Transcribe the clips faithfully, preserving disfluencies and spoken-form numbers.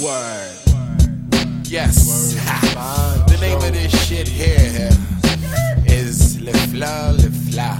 Word. Yes. Word. The name of this shit here is Leflaur Leflah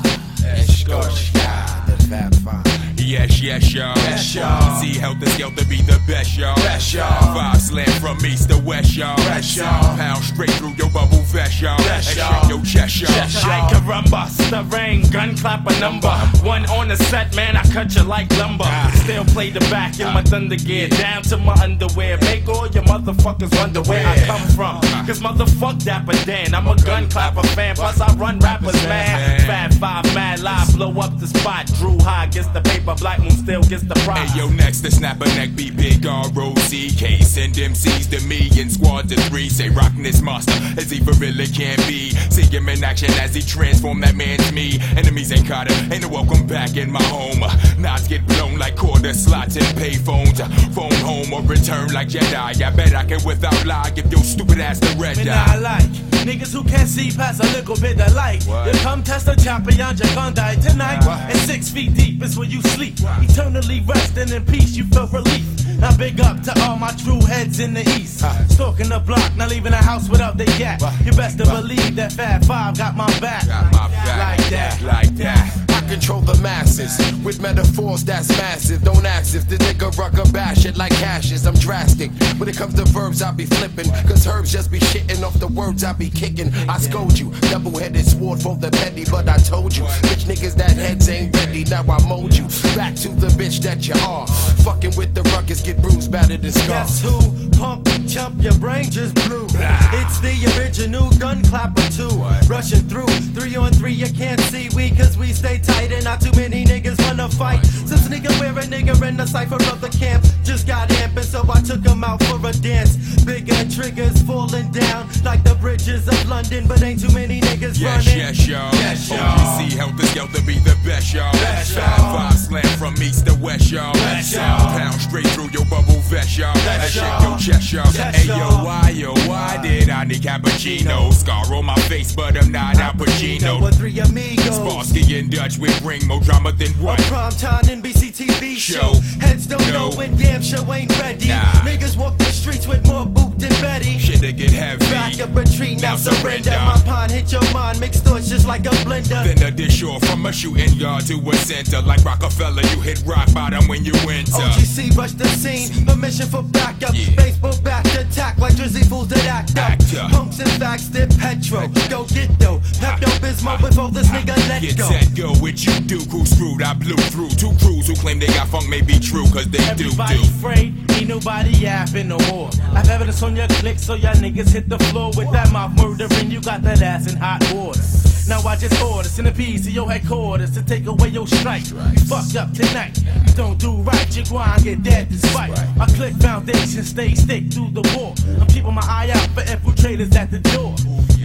Eshkoshka. The Fab Five. Yes, yes, y'all. Yes, y'all. See Heltah Skeltah be the best, y'all. Best, y'all. Five slam from east to west, y'all. Best, y'all. Pound straight through your bubble vest, y'all. Best, y'all. Your chest, y'all. I can rumba, Starang, gun clap a number. One on the set, man, I cut you like lumber. Ah. Still play the back in my thunder gear, down to my underwear. Make all your motherfuckers wonder where I come from. Cause motherfuck Dapper Dan, I'm a gun clapper fan. Plus I run rappers, man. Fat Five, mad live, blow up the spot. Drew High gets the paper. But Black Moon still gets the prize. Hey yo, next to snap a neck, be big R O C K. Send M Cs to me in squad to three. Say rockin' this monster as he really can be. See him in action as he transform that man to me. Enemies ain't caught him, ain't no welcome back in my home. Knots get blown like quarter slots and pay phones. Phone home or return like Jedi. I bet I can without lie give your stupid ass the red man, eye. I like niggas who can't see past a little bit of light. What? You come test a champion, you're gonna die tonight. What? And six feet deep is where you sleep. Eternally resting in peace, you feel relief. Now big up to all my true heads in the east. Stalking the block, not leaving the house without the yak. You best to believe that Fab Five got my back. Got my back. Like that, like that. I control the masses with metaphors that's massive. Don't ask if the nigga rucker bash it like ashes. I'm drastic. When it comes to verbs, I be flipping. Cause herbs just be shitting off the words I be kicking. I scold you. Double-headed sword for the petty, but I told you. Bitch niggas that heads ain't ready. Now I mold you. Back to the bitch that you are. Fucking with the ruckus, get bruised, battered and scarred. Guess who? Pump, chump, your brain just blew. Blah. It's the original gun clapper too. What? Rushing through, three on three, you can't see we cause we stay tight and not too many niggas wanna fight. Since nigga we're a nigga in the cypher of the camp, just got amping so I took him out for a dance. Bigger triggers falling down like the bridges of London, but ain't too many niggas yes, running. Yes, y'all. Yes, y'all. O G C Heltah Skeltah be the best, y'all. Best, y'all. Five slam from east to west, y'all. Best, y'all. Pound straight through your bubble vest, y'all. Best, y'all. Shake your chest, y'all. Hey yo, why yo, why did I need cappuccino? Scar on my face, but I'm not Al Pacino. With three amigos, Sparsky and Dutch with ring more drama than what? A primetime N B C T V show. Heads don't know when damn show ain't ready. Nah. Niggas walk the streets with more boot than Betty. Shit to get heavy. Back up retreat, now, now surrender. surrender. My pond hit your mind, mixed thoughts just like a blender. Then a dish or from a shooting yard to a center, like Rockefeller, you hit rock bottom when you enter. O G C rush the scene, permission for backup. Yeah. Baseball back. Attack like Jersey fools that act up. Pumps and facts, they're petro. Go get though. Pepto-Bismol with all this nigga, let go. Get that go with you, Duke, who screwed. I blew through two crews who claim they got funk, may be true, cause they do do. Everybody's afraid, ain't nobody yapping no more. I've evidence on your click, so y'all niggas hit the floor with that mouth murdering. You got that ass in hot water. Now I just order centipedes to your headquarters to take away your strike. You fucked up tonight. You don't do right, you go and get dead despite. My click foundation stays thick through the war. I'm keeping my eye out for infiltrators at the door.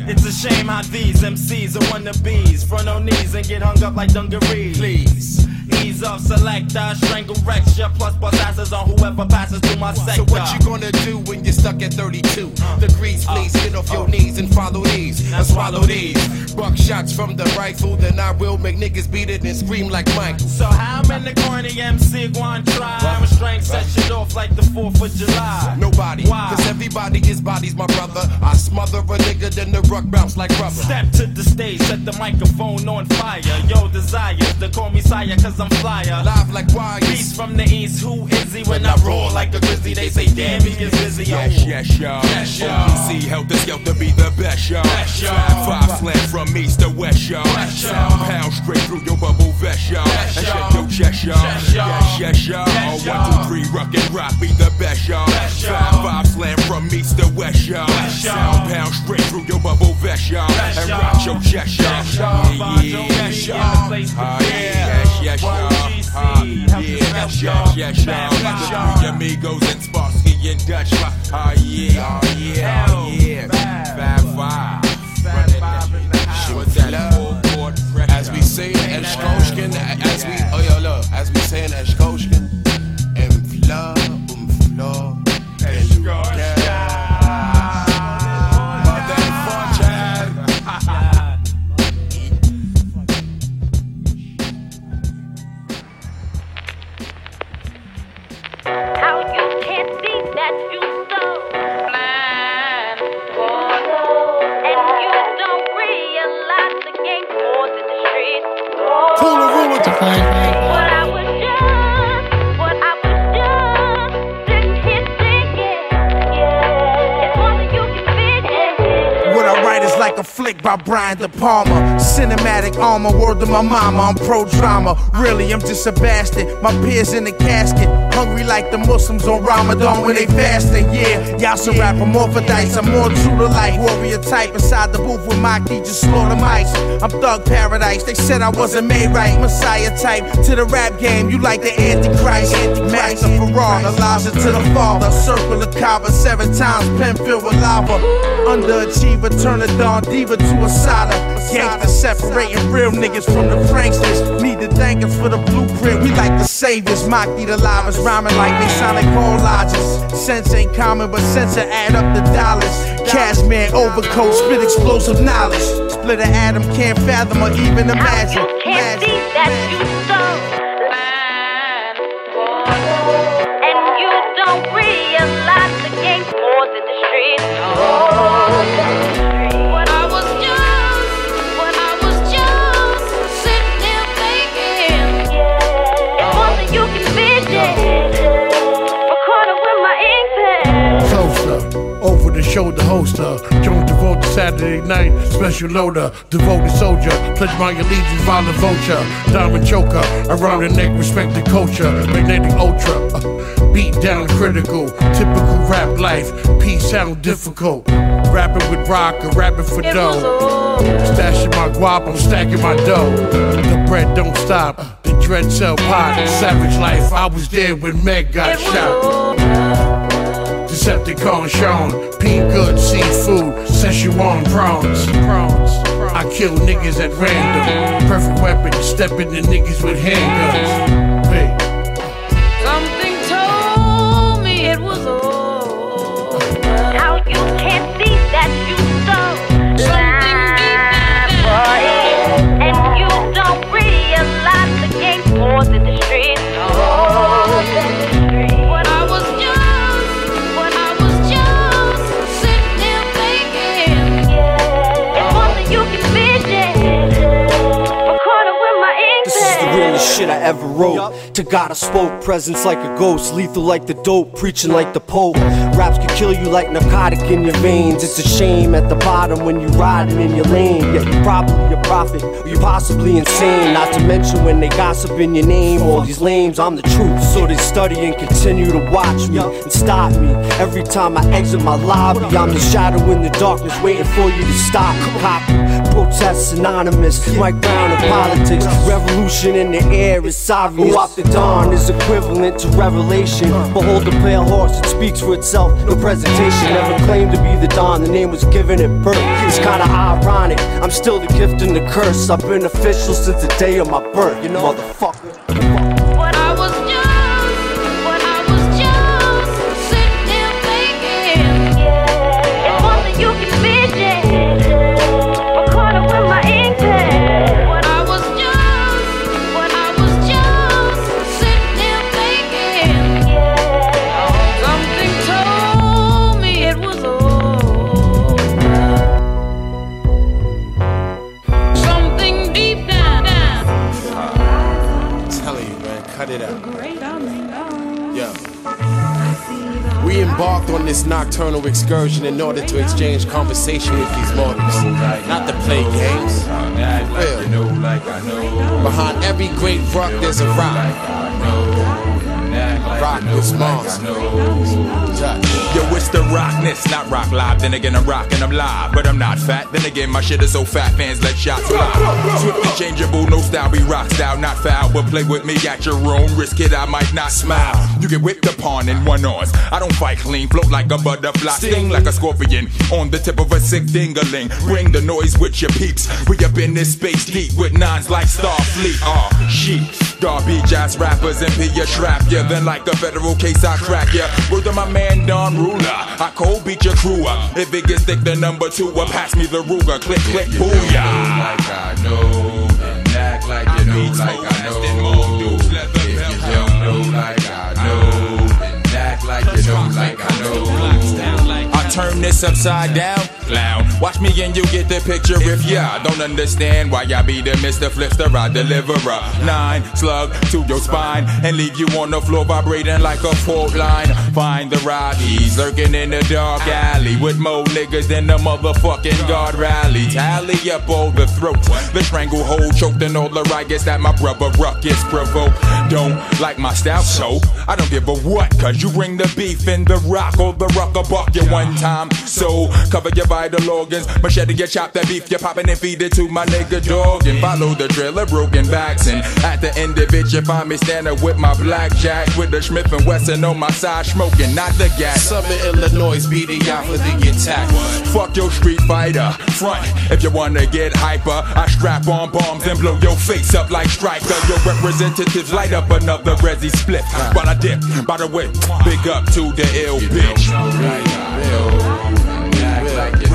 It's a shame how these M Cs are wannabes. Front on knees and get hung up like dungarees. Please. Ease off, select, I strangle recture. Plus bust asses on whoever passes through my sector. So what you gonna do when you're stuck at thirty-two uh, degrees? Please uh, get off uh, your knees and follow these. And swallow these. Buck shots from the rifle, then I will make niggas beat it and scream like Mike. So how in the corny M C gonna try? I'm a strength set shit off like the fourth of July. Nobody. Why? Cause everybody is bodies, my brother. I smother a nigga, then the ruck bounce like rubber. Step to the stage, set the microphone on fire. Yo, desires to call me sire, cause I'm flyer. Live like wires. Beast from the east, who is he? When I roll like a grizzly, they say damn, he is busy. Yes, yes, y'all. Yes, y'all. O G C Heltah Skeltah be the best, y'all. Best, y'all. Five slam from east to west, y'all. Best, y'all. Pound straight through your bubble vest, y'all. Best, y'all. Your chest, y'all. Yes, yes, yes, y'all. Yes, y'all. One, two, three, rock and rock, be the best, y'all. Best, y'all. Five, five slam from east to west, y'all. Best, y'all. Pound straight through your bubble vest, y'all. Best, y'all. And rock your chest, y'all. Yes, y'all. Yes, yes. O G C, uh, yeah, yeah, yeah, yeah. Three amigos and Sparsky and Dutch. Ah, uh, yeah, oh, yeah, oh, yeah. Fab Five, Fab Five in the house. That as we say in Eshkoshkin, as we, oh yo, look, as we say in Eshkoshkin, Umfla, Umfla, Eshkoshkin. That's you. flick by Brian De Palma. Cinematic armor, word to my mama, I'm pro-drama. Really, I'm just a bastard, my peers in the casket. Hungry like the Muslims on Ramadan when they fasting, yeah. Y'all so rap, I'm orthodox, I'm more true to life. Warrior type, inside the booth with my key, just slaughter mics. I'm thug paradise, they said I wasn't made right. Messiah type, to the rap game, you like the Antichrist. Max of Farrar, Elijah to the fall. A circle of Kaaba, seven times, pen filled with lava. Underachiever, turn a Dawn Diva to a Sada. Gangsta separating real niggas from the Franksters. Need to thank us for the blueprint, we like the saviors. Maki the lavas, rhyming like they sonic call lodges. Sense ain't common, but sense to add up the dollars. Cash man, overcoat, spit explosive knowledge. Split an atom, can't fathom or even imagine. I can't see that you so blind, boy. And you don't realize the game's more than the streets. Oh. Shoulder holster, Joan Travolta, Saturday night, special loader, devoted soldier, pledge my allegiance, violent vulture, diamond choker, around the neck, respect the culture, magnetic ultra, uh, beat down critical, typical rap life, peace sound difficult, rapping with rock and rapping for dough, stashing my guap, I'm stacking my dough, the bread don't stop, the dread cell pot, savage life, I was there when Meg got shot. Decepticon shown, pink good seafood, Szechuan prawns. I kill niggas at random, perfect weapon, stepping to niggas with handguns. Hey. Something told me it was over. Now you can't see that you so blind, boy, and you don't realize the game's more than the streets. More than the streets. Shit I ever wrote. Yep. To God I spoke, presence like a ghost, lethal like the dope, preaching like the Pope. Raps could kill you like narcotic in your veins. It's a shame at the bottom when you riding in your lane. Yet you're probably a prophet, or you're possibly insane. Not to mention when they gossip in your name. All these lames, I'm the truth. So they study and continue to watch me and stop me. Every time I exit my lobby, I'm the shadow in the darkness waiting for you to stop. Copy, protests anonymous, Mike Brown in politics. Revolution in the air is obvious. Uwap the Don is equivalent to revelation. Behold the pale horse, it speaks for itself, no presentation. Never claimed to be the Don, the name was given at birth. It's kinda ironic, I'm still the gift and the curse. I've been official since the day of my birth, you know, motherfucker. What I was just, what I was just sitting there thinking. Yeah. It wasn't you can vision, but caught up with my ink pen. We embarked on this nocturnal excursion in order to exchange conversation with these mortals, not to play games. Real. Behind every great rock, there's a rock. Rock this monster. Yo, it's the rockness, not rock live. Then again, I'm rockin', I'm live, but I'm not fat. Then again, my shit is so fat, fans let shots fly. Swiftly changeable, no style, we rock style, not foul. But play with me at your own risk, kid, I might not smile. You get whipped upon in one odds. I don't fight clean, float like a butterfly, sting like a scorpion on the tip of a sick ding-a-ling. Bring the noise with your peeps. We up in this space deep with nines like Starfleet. Ah, oh, sheep. Garbage ass rappers and be a trap, yeah. Then like a federal case I crack, yeah. Word to my man Don Ruler, I cold beat your crew up. If it gets thick, the number two up. Pass me the Ruger, click, click, booyah. Like I know, and act like you know, like I know. If you don't know, like I know, and act like you know, like I know. I turn this upside down, loud. Watch me and you get the picture if ya don't understand why I be the Mister Flipster, I deliverer. Nine slug to your spine and leave you on the floor vibrating like a fault line. Find the Rockies lurking in the dark alley with more niggas than the motherfucking guard rally. Tally up all the throats, the stranglehold choked and all the riots that my brother Ruckus provoked. Don't like my style, so I don't give a what, cause you bring the beef in the rock or the rucker buck you one time. So cover your vital organs, machete your chop that beef, you poppin' and feed it to my nigga dog. And follow the trail of broken backs, and at the end of it you find me standing with my blackjack, with the Smith and Wesson on my side, smoking not the gas. Southern Illinois be the out for the attack. Fuck your street fighter front, if you wanna get hyper I strap on bombs and blow your face up like Striker. Your representatives light up another Resi split while I dip, by the way, big up to the ill bitch. Like you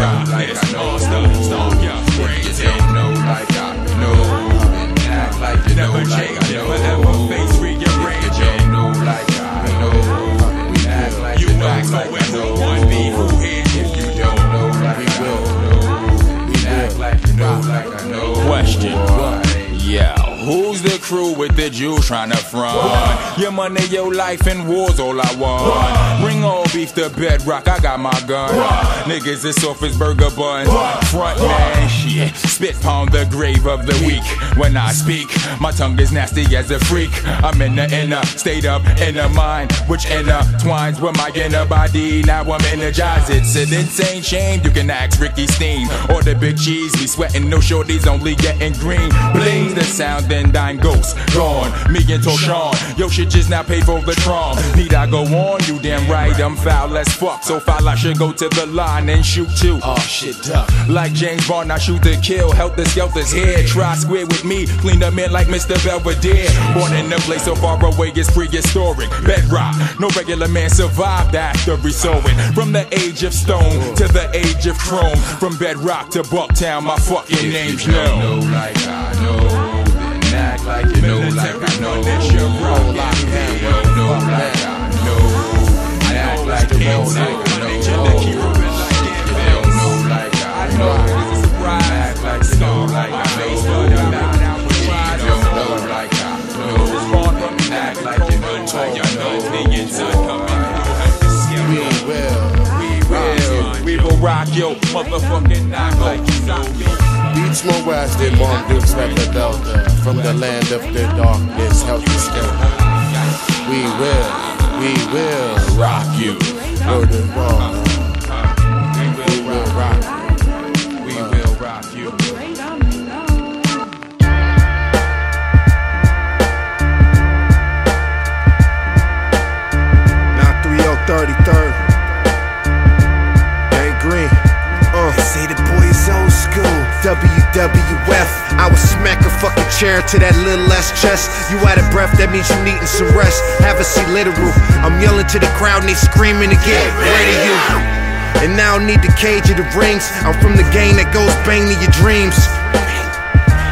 never change, you never face rearrange. You know like I know, we act like you act like everyone be who is. If you don't know like I know, we act like you know like I know. Question one, yeah. Who's the crew with the Jews trying to front? What? Your money, your life, and war's all I want. What? Bring all beef to Bedrock, I got my gun. What? Niggas, it's off his burger bun. What? Front what? Man, shit, spit on the grave of the weak. When I speak, my tongue is nasty as a freak. I'm in the inner state of inner mind, which intertwines with my inner body. Now I'm energized, it's an insane shame. You can ask Ricky Steam or the Big Cheese. We sweating, no shorties, only getting green. Blings the sound and thine ghost gone, me and Toshawn. Yo shit just now paid for the tron. Need I go on? You damn right, I'm foul as fuck. So foul I should go to the line and shoot you. Oh shit up. Like James Bond I shoot to kill. Heltah Skeltah's head, try square with me, clean them in like Mister Belvedere. Born in a place so far away it's prehistoric. Bedrock, no regular man survived after re-sowing. From the age of stone to the age of chrome, from Bedrock to Bucktown my fucking name's known. Like I know, act like you know, like I know, that's your role. Like I know, like I know, act like you know, like I know, like I know, act like you know, like I know, like I know, act like you know, like I know, millions are coming. We will, we will rock your motherfucking knock like you know me. Beachmore West and Monduke's Record Delta. From the land of the darkness, Heltah Skeltah. We will, we will rock you. Word and wrong. We will rock you. We will rock you. nine three oh three three. Gangrene. Uh. They say the boy is old school. W W F, I would smack a fucking chair to that little ass chest. You out of breath, that means you needing some rest. Have a seat, literal. I'm yelling to the crowd and they screaming to get ready to you. And now I don't need the cage of the rings. I'm from the gang that goes bang to your dreams.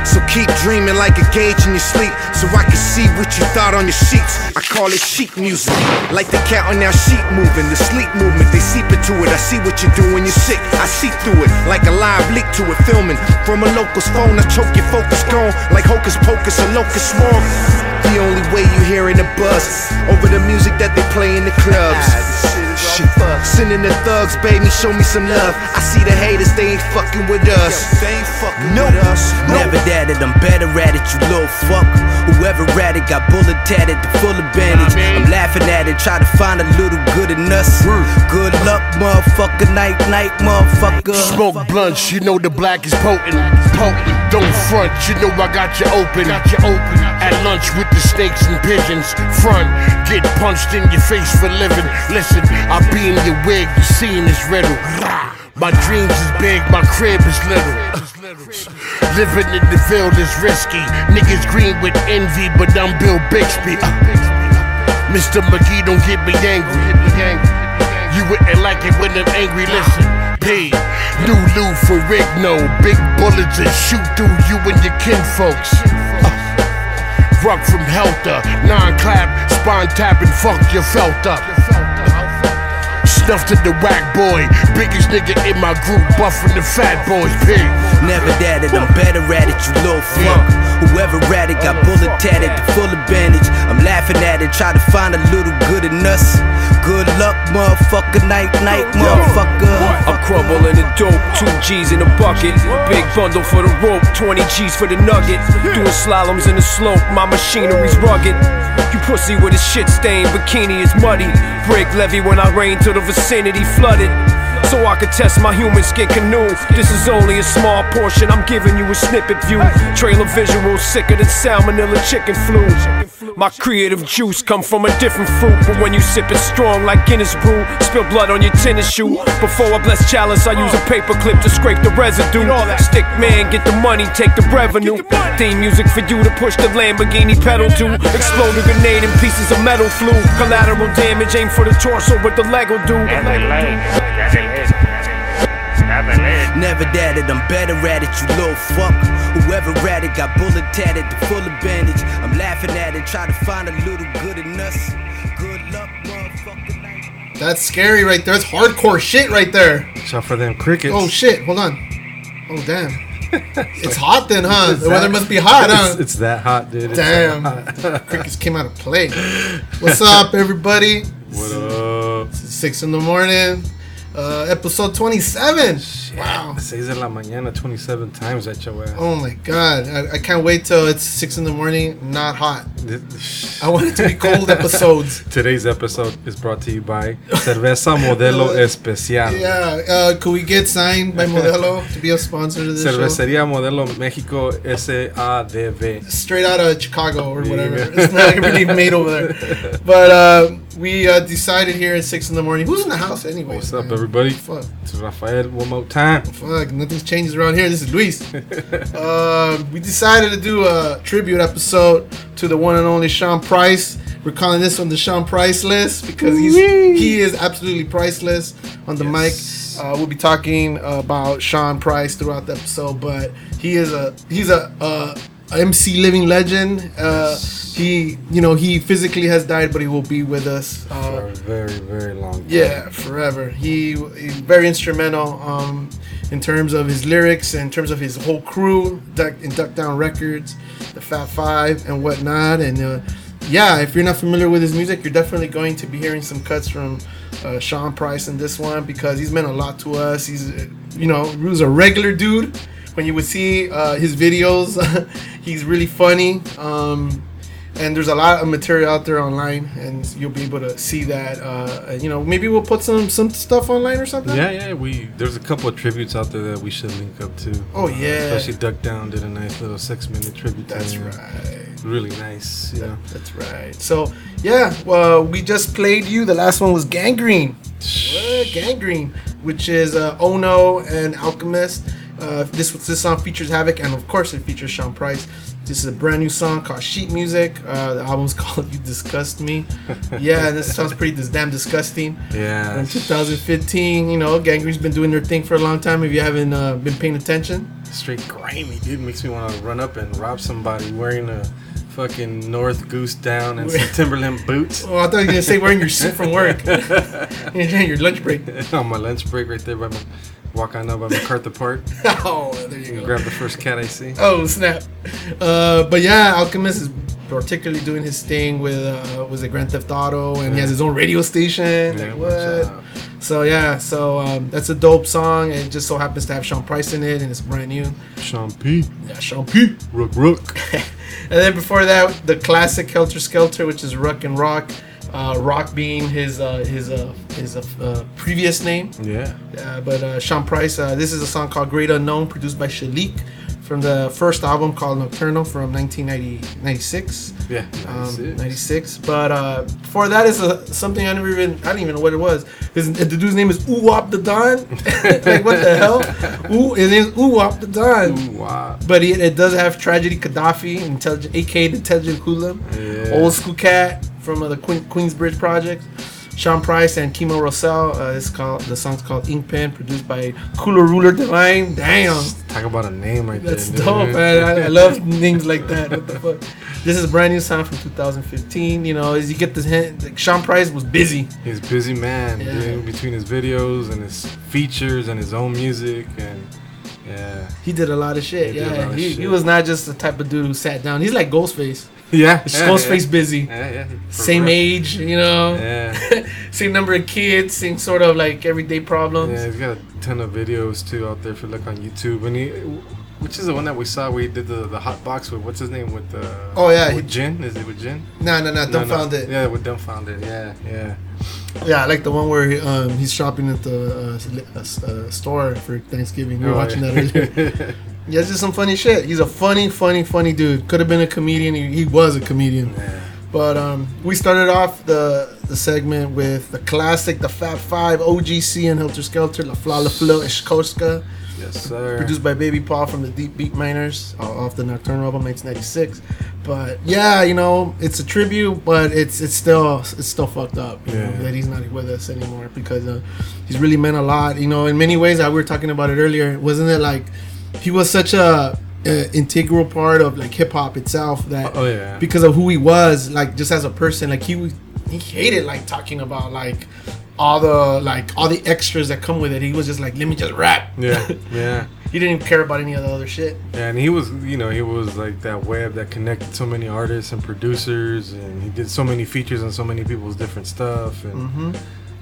So keep dreaming like a gauge in your sleep, so I can see what you thought on your sheets. I call it sheep music. Like the cat on our sheep moving, the sleep movement, they seep into it. I see what you do when you're sick, I see through it. Like a live leak to it, filming from a local's phone. I choke your focus gone, like hocus pocus, a locust swarm. The only way you hearing the buzz over the music that they play in the clubs. Shit, sending the thugs, baby, show me some love. I see the haters, they ain't fucking with us. They ain't fucking with us. Never that it, I'm better at it, you little fuck. Whoever at it got bullet tatted to full advantage. I'm laughing at it, try to find a little good in us. Good luck, motherfucker, night, night, motherfucker. Smoke blunts, you know the black is potent. Potent, don't front, you know I got you open. Got you open. At lunch with the snakes and pigeons. Front, get punched in your face for living. Listen, I be in your wig, you seeing this riddle. My dreams is big, my crib is little. Living in the field is risky. Niggas green with envy, but I'm Bill Bixby. Mister McGee, don't get me angry. You wouldn't like it when I'm angry, listen. P, new Lou Ferrigno, big bullets and shoot through you and your kinfolks. Ruck from Heltah, non-clap, spine tapping, fuck your Feltah. stuff to the whack boy. Biggest nigga in my group, buffing the fat boys, pig. Never doubted, I'm better at it, you little fuck. Whoever rat it, got bullet tatted to full advantage. I'm laughing at it, try to find a little good in us. Good luck, motherfucker, night, night, motherfucker. I'm crumbling the dope, two G's in a bucket. Big bundle for the rope, twenty G's for the nugget. Doing slaloms in the slope, my machinery's rugged. You pussy with a shit stain, bikini is muddy. Break levy when I rain till the vicinity flooded. So I could test my human skin canoe. This is only a small portion, I'm giving you a snippet view. Trailer visuals sicker than salmonella chicken flu. My creative juice come from a different fruit. But when you sip it strong like Guinness brew, spill blood on your tennis shoe. Before I bless chalice, I use a paper clip to scrape the residue. Stick man, get the money, take the revenue. Theme music for you to push the Lamborghini pedal to. Explode a grenade and pieces of metal flew. Collateral damage, aim for the torso with the Lego dude. Never doubted, I'm better at it, you little fuck. Whoever rat it, got bullet tatted to full advantage. I'm laughing at it, try to find a little good in us. Good luck, motherfucker. That's scary right there. That's hardcore shit right there. Watch out for them crickets. Oh shit, hold on. Oh damn. It's like, hot then, huh? The weather must be hot, huh? It's, it's that hot, dude. It's damn. Hot. Crickets came out of play. What's up, everybody? What up? It's six in the morning. Uh, episode twenty-seven. Shit. Wow. Seis de la mañana, twenty-seven times at your ass. Oh my god. I, I can't wait till it's six in the morning, not hot. I want it to be cold episodes. Today's episode is brought to you by Cerveza Modelo Especial. Yeah. Uh, could we get signed by Modelo to be a sponsor to this Cervecería show? Modelo Mexico S A D V. Straight out of Chicago or whatever. Yeah. It's not really made over there. But, uh, we uh, decided here at six in the morning. Who's in the house anyway? What's up, man? Everybody? Fuck. It's Rafael one more time. Fuck, nothing's changed around here. This is Luis. uh, we decided to do a tribute episode to the one and only Sean Price. We're calling this one the Sean Price List because he's, he is absolutely priceless on the yes. mic. Uh, we'll be talking about Sean Price throughout the episode, but he is a he's a. Uh, M C living legend. Uh, he, you know, he physically has died, but he will be with us uh, for a very, very long time. Yeah, forever. He is very instrumental um, in terms of his lyrics, in terms of his whole crew, Duck, in Duck Down Records, the Fab Five, and whatnot. And uh, yeah, if you're not familiar with his music, you're definitely going to be hearing some cuts from uh, Sean Price in this one because he's meant a lot to us. He's, you know, he was a regular dude. When you would see uh, his videos, he's really funny. Um, and there's a lot of material out there online, and you'll be able to see that. Uh, you know, maybe we'll put some, some stuff online or something. Yeah, yeah. We there's a couple of tributes out there that we should link up to. Oh yeah. Uh, especially Duck Down did a nice little six minute tribute. That's to right. Really nice. Yeah. That, that's right. So yeah, well, we just played you. The last one was Gangrene. What? Gangrene, which is uh, Ono and Alchemist. Uh, this this song features Havoc, and of course it features Sean Price. This is a brand new song called Sheet Music. Uh, the album's called You Disgust Me. Yeah, and this sounds pretty this damn disgusting. Yeah. In twenty fifteen, you know, Gangrene's been doing their thing for a long time if you haven't uh, been paying attention. Straight grimy, dude. Makes me want to run up and rob somebody wearing a fucking North Goose down and some Timberland boots. Oh, I thought you were going to say wearing your suit from work. Your lunch break. On my lunch break right there by my... Walk on up by MacArthur Park. Oh, there you go. Grab the first cat I see. Oh, snap. Uh, but yeah, Alchemist is particularly doing his thing with, uh, was it Grand Theft Auto? And yeah. He has his own radio station. Yeah, like, what? So yeah, so um, that's a dope song. It just so happens to have Sean Price in it, and it's brand new. Sean P. Yeah, Sean P. Rook, Rook. And then before that, the classic Heltah Skeltah, which is Ruck and Rock. Uh, Rock being his uh, his uh, his uh, uh, previous name. Yeah. Uh, but uh, Sean Price. Uh, this is a song called "Great Unknown," produced by Shalik, from the first album called Nocturnal from nineteen ninety-six. Yeah. ninety-six. Um, ninety-six. But uh, before that is a, something I never even I don't even know what it was. His, the dude's name is Uwap the Don. Like what the hell? Ooh, it is Uwap the Don. Uwap. But it, it does have Tragedy Gaddafi, intelligent, A K A Intelligent Hula, yeah. Old School Cat. From uh, the Queen, Queensbridge Project. Sean Price and Kimo Rosell. Uh, it's called, the song's called Ink Pen, produced by Cooler Ruler Divine. Damn. Talk about a name right there. That's dope, man. I, I love names like that. What the fuck? This is a brand new song from two thousand fifteen. You know, as you get this hint, like, Sean Price was busy. He's a busy man, yeah. Dude, between his videos and his features and his own music and. Yeah. He did a lot of shit. He yeah. He, shit. he was not just the type of dude who sat down. He's like Ghostface. Yeah. yeah Ghostface yeah. busy. Yeah, yeah. Same real. age, you know. Yeah. Same number of kids, same sort of like everyday problems. Yeah, he's got a ton of videos too out there if you look on YouTube. And he, which is the one that we saw where he did the, the hot box with, what's his name? With uh, Oh, yeah. With he, Jin? Is it with Jin? No, no, no. Dumbfound no, no. It. Yeah, with Dumbfound It. Yeah, yeah. Yeah, I like the one where he, um, he's shopping at the uh, uh, store for Thanksgiving. We were oh, watching yeah. that earlier. Yeah, it's just some funny shit. He's a funny, funny, funny dude. Could have been a comedian. He, he was a comedian. Yeah. But um, we started off the, the segment with the classic, the Fab Five, O G C and Heltah Skeltah, Leflaur Leflah Eshkoshka. Yes, sir. Produced by Baby Paul from the Deep Beat Miners off the Nocturnal album nineteen ninety-six. But yeah, you know, it's a tribute, but it's it's still it's still fucked up, you yeah. know, that he's not with us anymore because uh, he's really meant a lot. You know, in many ways, I we were talking about it earlier. Wasn't it like he was such a, a integral part of like hip hop itself that oh, yeah. because of who he was, like just as a person, like he he hated like talking about like. all the like all the extras that come with it. He was just like, let me just rap. Yeah, yeah. He didn't even care about any of the other shit. Yeah, and he was, you know, he was like that web that connected so many artists and producers, and he did so many features on so many people's different stuff, and mm-hmm.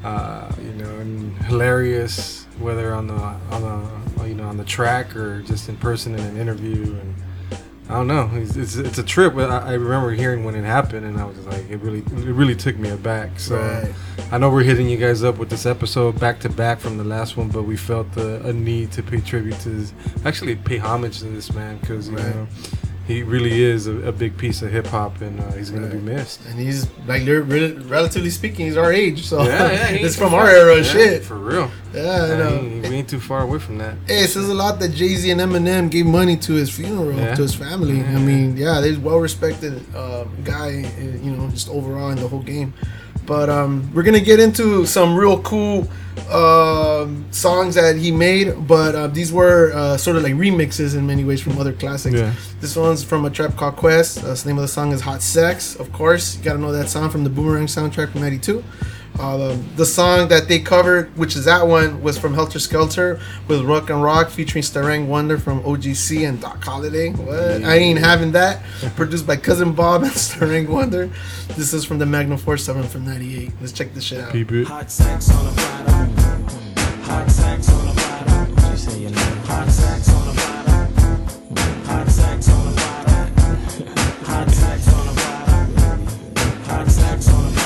uh, you know, and hilarious, whether on the on the you know on the track or just in person in an interview. And I don't know, it's it's, it's a trip. I, I remember hearing when it happened, and I was just like, it really, it really took me aback. So right. I know we're hitting you guys up with this episode back to back from the last one, but we felt a, a need to pay tribute to, this, actually pay homage to this man, because you right. know he really is a, a big piece of hip hop, and uh, he's gonna right. be missed. And he's like, really, relatively speaking, he's our age, so yeah, yeah, it's from our era, yeah, shit. For real. Yeah, I know. We ain't too far away from that. Hey, it says a lot that Jay-Z and Eminem gave money to his funeral, yeah. to his family. Yeah. I mean, yeah, they're well-respected uh, guy, you know, just overall in the whole game. But um, we're gonna get into some real cool um, songs that he made. But uh, these were uh, sort of like remixes in many ways from other classics. Yeah. This one's from A Tribe Called Quest. Uh, the name of the song is Hot Sex. Of course, you gotta know that song from the Boomerang soundtrack from ninety-two. Uh, the, the song that they covered, which is that one, was from Heltah Skeltah with Rock and Rock featuring Starang Wondah from O G C and Doc Holliday. What? Yeah. I ain't having that. Produced by Cousin Bob and Starang Wondah. This is from the Magnum four seven from ninety-eight. Let's check this shit out. Keep it. Hot sex on a platter. Hot sex on a platter. What you say your name? Hot sex on a platter. Hot sex on a platter. Hot sex on a platter. Hot sex on a platter.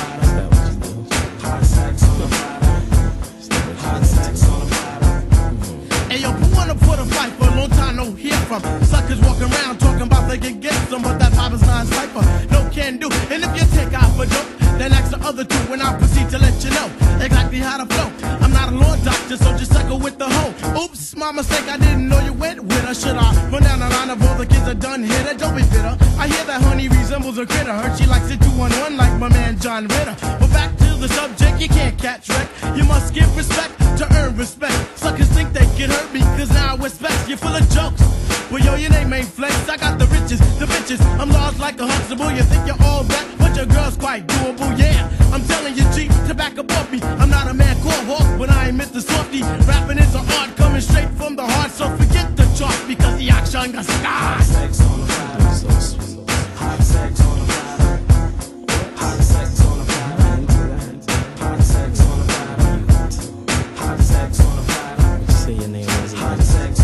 From suckers walking around talking about they can get some, but that pop is not cipher. No can do, and if you take out for dope, then ask the other two, and I'll proceed to let you know exactly how to flow. I'm not a law doctor, so just suckle with the hoe. Oops, my mistake, I didn't know you went with her. Should I run down the line of all the kids that done hit her? Don't be bitter. I hear that honey resembles a critter. Her, she likes it two on one, like my man John Ritter. But back to the subject, you can't catch wreck. You must give respect to earn respect. Suckers think they can hurt me, cause now it's facts. You're full of jokes. Well, yo, your name ain't flex. I got the riches, the bitches. I'm large like a Huxtable. You think you're all that, but your girl's quite doable. Yeah, I'm telling you, cheap tobacco bought me. I'm not a man called Hawk, but I ain't Mister Softy. Rapping is an art coming straight from the heart, so forget the chart because the action got scars. Hot sex on the planet. Hot sex on the planet. Hot sex on the planet. Hot sex on the planet. Hot sex on the planet. Say your name is Hot Sex.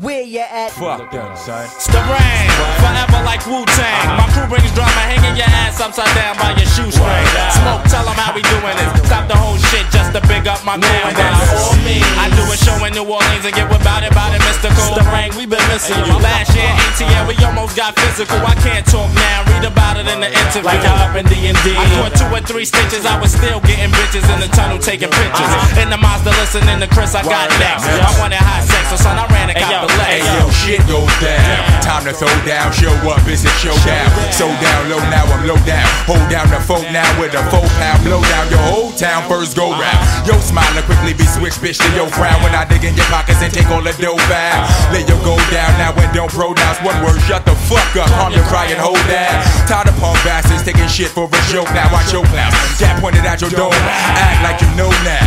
Where you at? Fuck them, son. Starang, forever like Wu-Tang. Uh-huh. My crew brings drama, hanging your ass upside down by your shoestring. Wow. Smoke, tell them how we doing this. Stop the whole shit just to big up my man. No, that's all me. I do a show in New Orleans and get about it, about it, mystical. Starang, we been missing hey, you. Last year, eighteen, yeah, we almost got physical. I can't talk now, read about it in the interview. Like how I shopping D and D. I caught two or three stitches, I was still getting bitches in the tunnel taking pictures. Uh-huh. In the Mazda listening to Chris, I got next. Yes. I wanted hot sex, so son, I ran and hey, got yo, the legs. Hey yo, shit goes down. Yeah. Time to throw down, show up, it's a showdown. So down low now, I'm low down. Hold down the phone now with a four pound blow down. Your whole town first go round. Yo, smile and quickly be switched, bitch, to your frown. When I dig in your pockets and take all the dough back. Let your go down now and don't pronounce one word. Shut the fuck up, I'm your crying, hold down. Tired of punk bastards taking shit for a joke now. Watch your mouth, dad pointed out your dome. Act like you know now.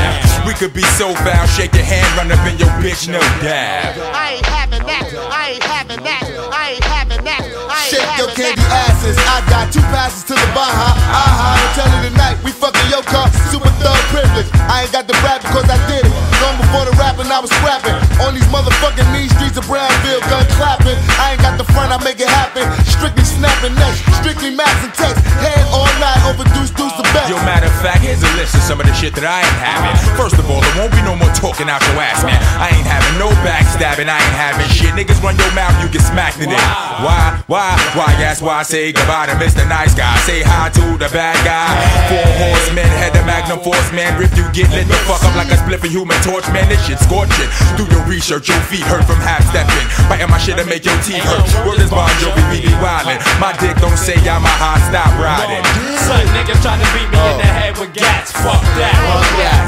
We could be so foul, shake your hand, run up in your bitch, no dab. I ain't having that, I ain't having that, I ain't having that, I ain't shake having your candy that. Asses, I got two passes to the Baja. Aha, I'm telling you tonight, we fucking your car, super thug privilege. I ain't got the rap because I did it. Long before the rapping, I was rapping. On these motherfucking mean streets of Brownville, gun clapping. I ain't got the front, I make it happen. Strictly snapping next, strictly maxing text. Head all night, overdeuce, deuce the best. Yo, matter of fact, here's a list of some of the shit that I ain't having. First First of all, there won't be no more talking out your ass, man. I ain't having no backstabbing, I ain't having shit. Niggas run your mouth, you get smacked today. Why, why, why, that's why I say goodbye to Mister Nice Guy. Say hi to the bad guy. Four horsemen, head the magnum force, man. If you get lit the fuck up like a split for human torch, man, this shit's scorching. Do your research, your feet hurt from half-stepping. Biting my shit to make your teeth hurt. Word is Bon Jovi, we be wildin'. My dick don't say I'm a hot, stop riding. Son, niggas trying to beat me in the head with gas. Fuck that, fuck that.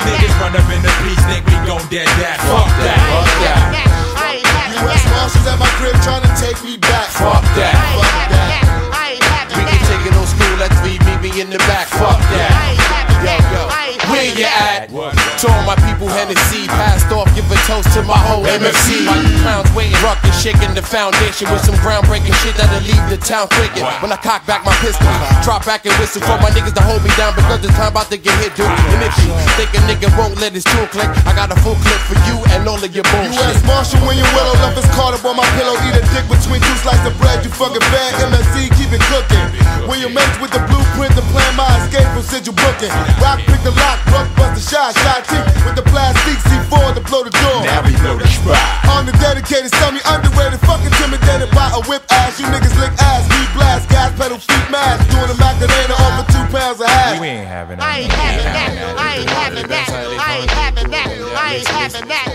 Niggas run up in the peace, think we gon' dead that. Fuck that, fuck that. U S Marshals at my crib trying to take me back. Fuck that, fuck that. We can take it on school, let's leave, meet me in the back. Fuck that. Yo, yo, where you at? To all my people, Hennessy passed off, give a toast to my whole M F C. My clowns waiting, rockin', shaking the foundation with some groundbreaking shit that'll leave the town thinking. When I cock back my pistol, drop back and whistle for my niggas to hold me down because this time about to get hit, dude. And if you think a nigga won't let his tool click, I got a full clip for you and all of your bullshit. U S Marshal when you willow, left his card up on my pillow, eat a dick between two slices of bread, you fucking bad. M F C, keep it cooking. When you're mates with the blueprint to plan my escape from Sigil booking. Rock, pick the lock, rock, bust the shot, shot T with the plastic C four to blow the door. Now we blow the spot. I'm the dedicated, sell me underrated, fuck intimidated by a whip ass. You niggas lick ass, we blast, gas pedal, feet mask. Doing a Macarena over two pounds of ass. You ain't having that. I ain't having that. I ain't having that. I ain't having that. I ain't having that.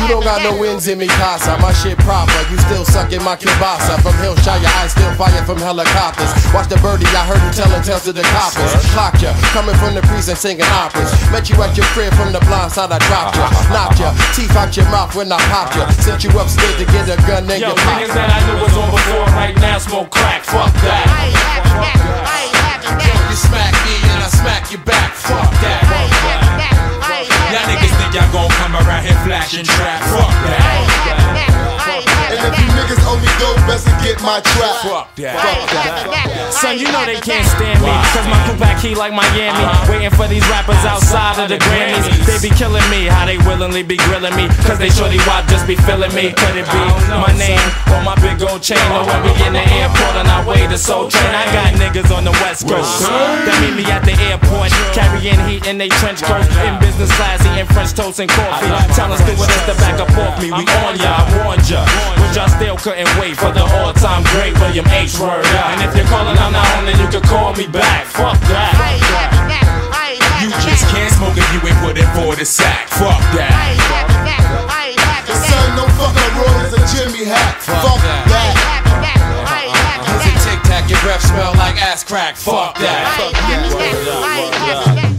You don't got no wins in me, casa. My shit proper. You still sucking my kielbasa. From Hillshire, I still fire from helicopters. Watch the birdie, I heard him telling tales to the coppers. Clock ya, coming from the prison singing operas. Met you at your crib from the blind side, I dropped ya. Knocked ya, teeth out your mouth when I popped ya. Sent you upstairs to get a gun and your pop. Yo, niggas that I knew was on before right now smoke crack, fuck that. I ain't having that, I ain't having that. Yo, you smack me and I smack you back, fuck that. I ain't having that, I ain't having that. Y'all niggas think y'all gon' come around here flashing trap, fuck that. I ain't having that, I ain't having that. And if you niggas only go, best to get my trap, fuck that, fuck that. Son, you know they can't stand me, cause my crew back heat like Miami. Waiting for these rappers outside of the Grammys. They be killing me, how they willingly be grilling me, cause they surely wop just be feeling me. Could it be my name or my big gold chain? Or when we in the airport on our way to Soul Train? I got niggas on the West Coast that meet me at the airport, carrying heat in they trench coats. In business class, eating French toast and coffee. Tell us what's the back up off me, we on ya, I warned ya. But y'all still couldn't wait for the all-time great William H. Word. And if you're calling I'm not on, then you can call me back. Fuck that. I ain't having that. I ain't having that. You just can't smoke if you ain't put it for the sack. Fuck that. I ain't having that. I ain't having that. Son, no fucking rollers and Jimmy hat. Fuck that. I ain't having that. I ain't having that. Cause it Tic Tac, your breath smell like ass crack. Fuck that. I ain't having that. I ain't having that.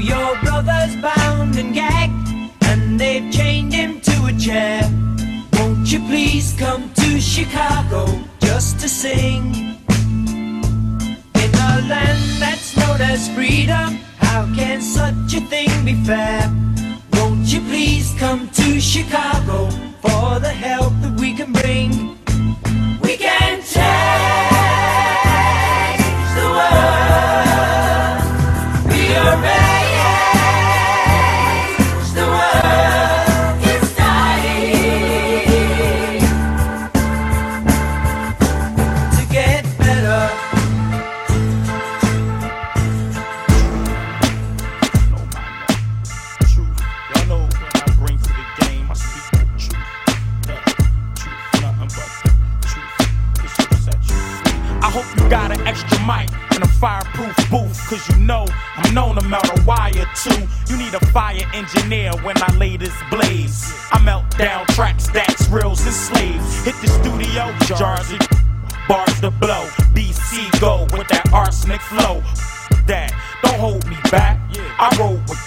Your brother's bound and gagged, and they've chained him to a chair. Won't you please come to Chicago just to sing? In a land that's known as freedom, how can such a thing be fair? Won't you please come to Chicago for the help that we can bring? We can change the world. We are ready. extra mic and a fireproof booth, cause you know I'm known to melt a wire too. You need a fire engineer when I lay this blaze. I melt down tracks, stacks, reels, and slaves. Hit the studio, jars and bars to blow. B C go with that arsenic flow. That, don't hold me back, I roll with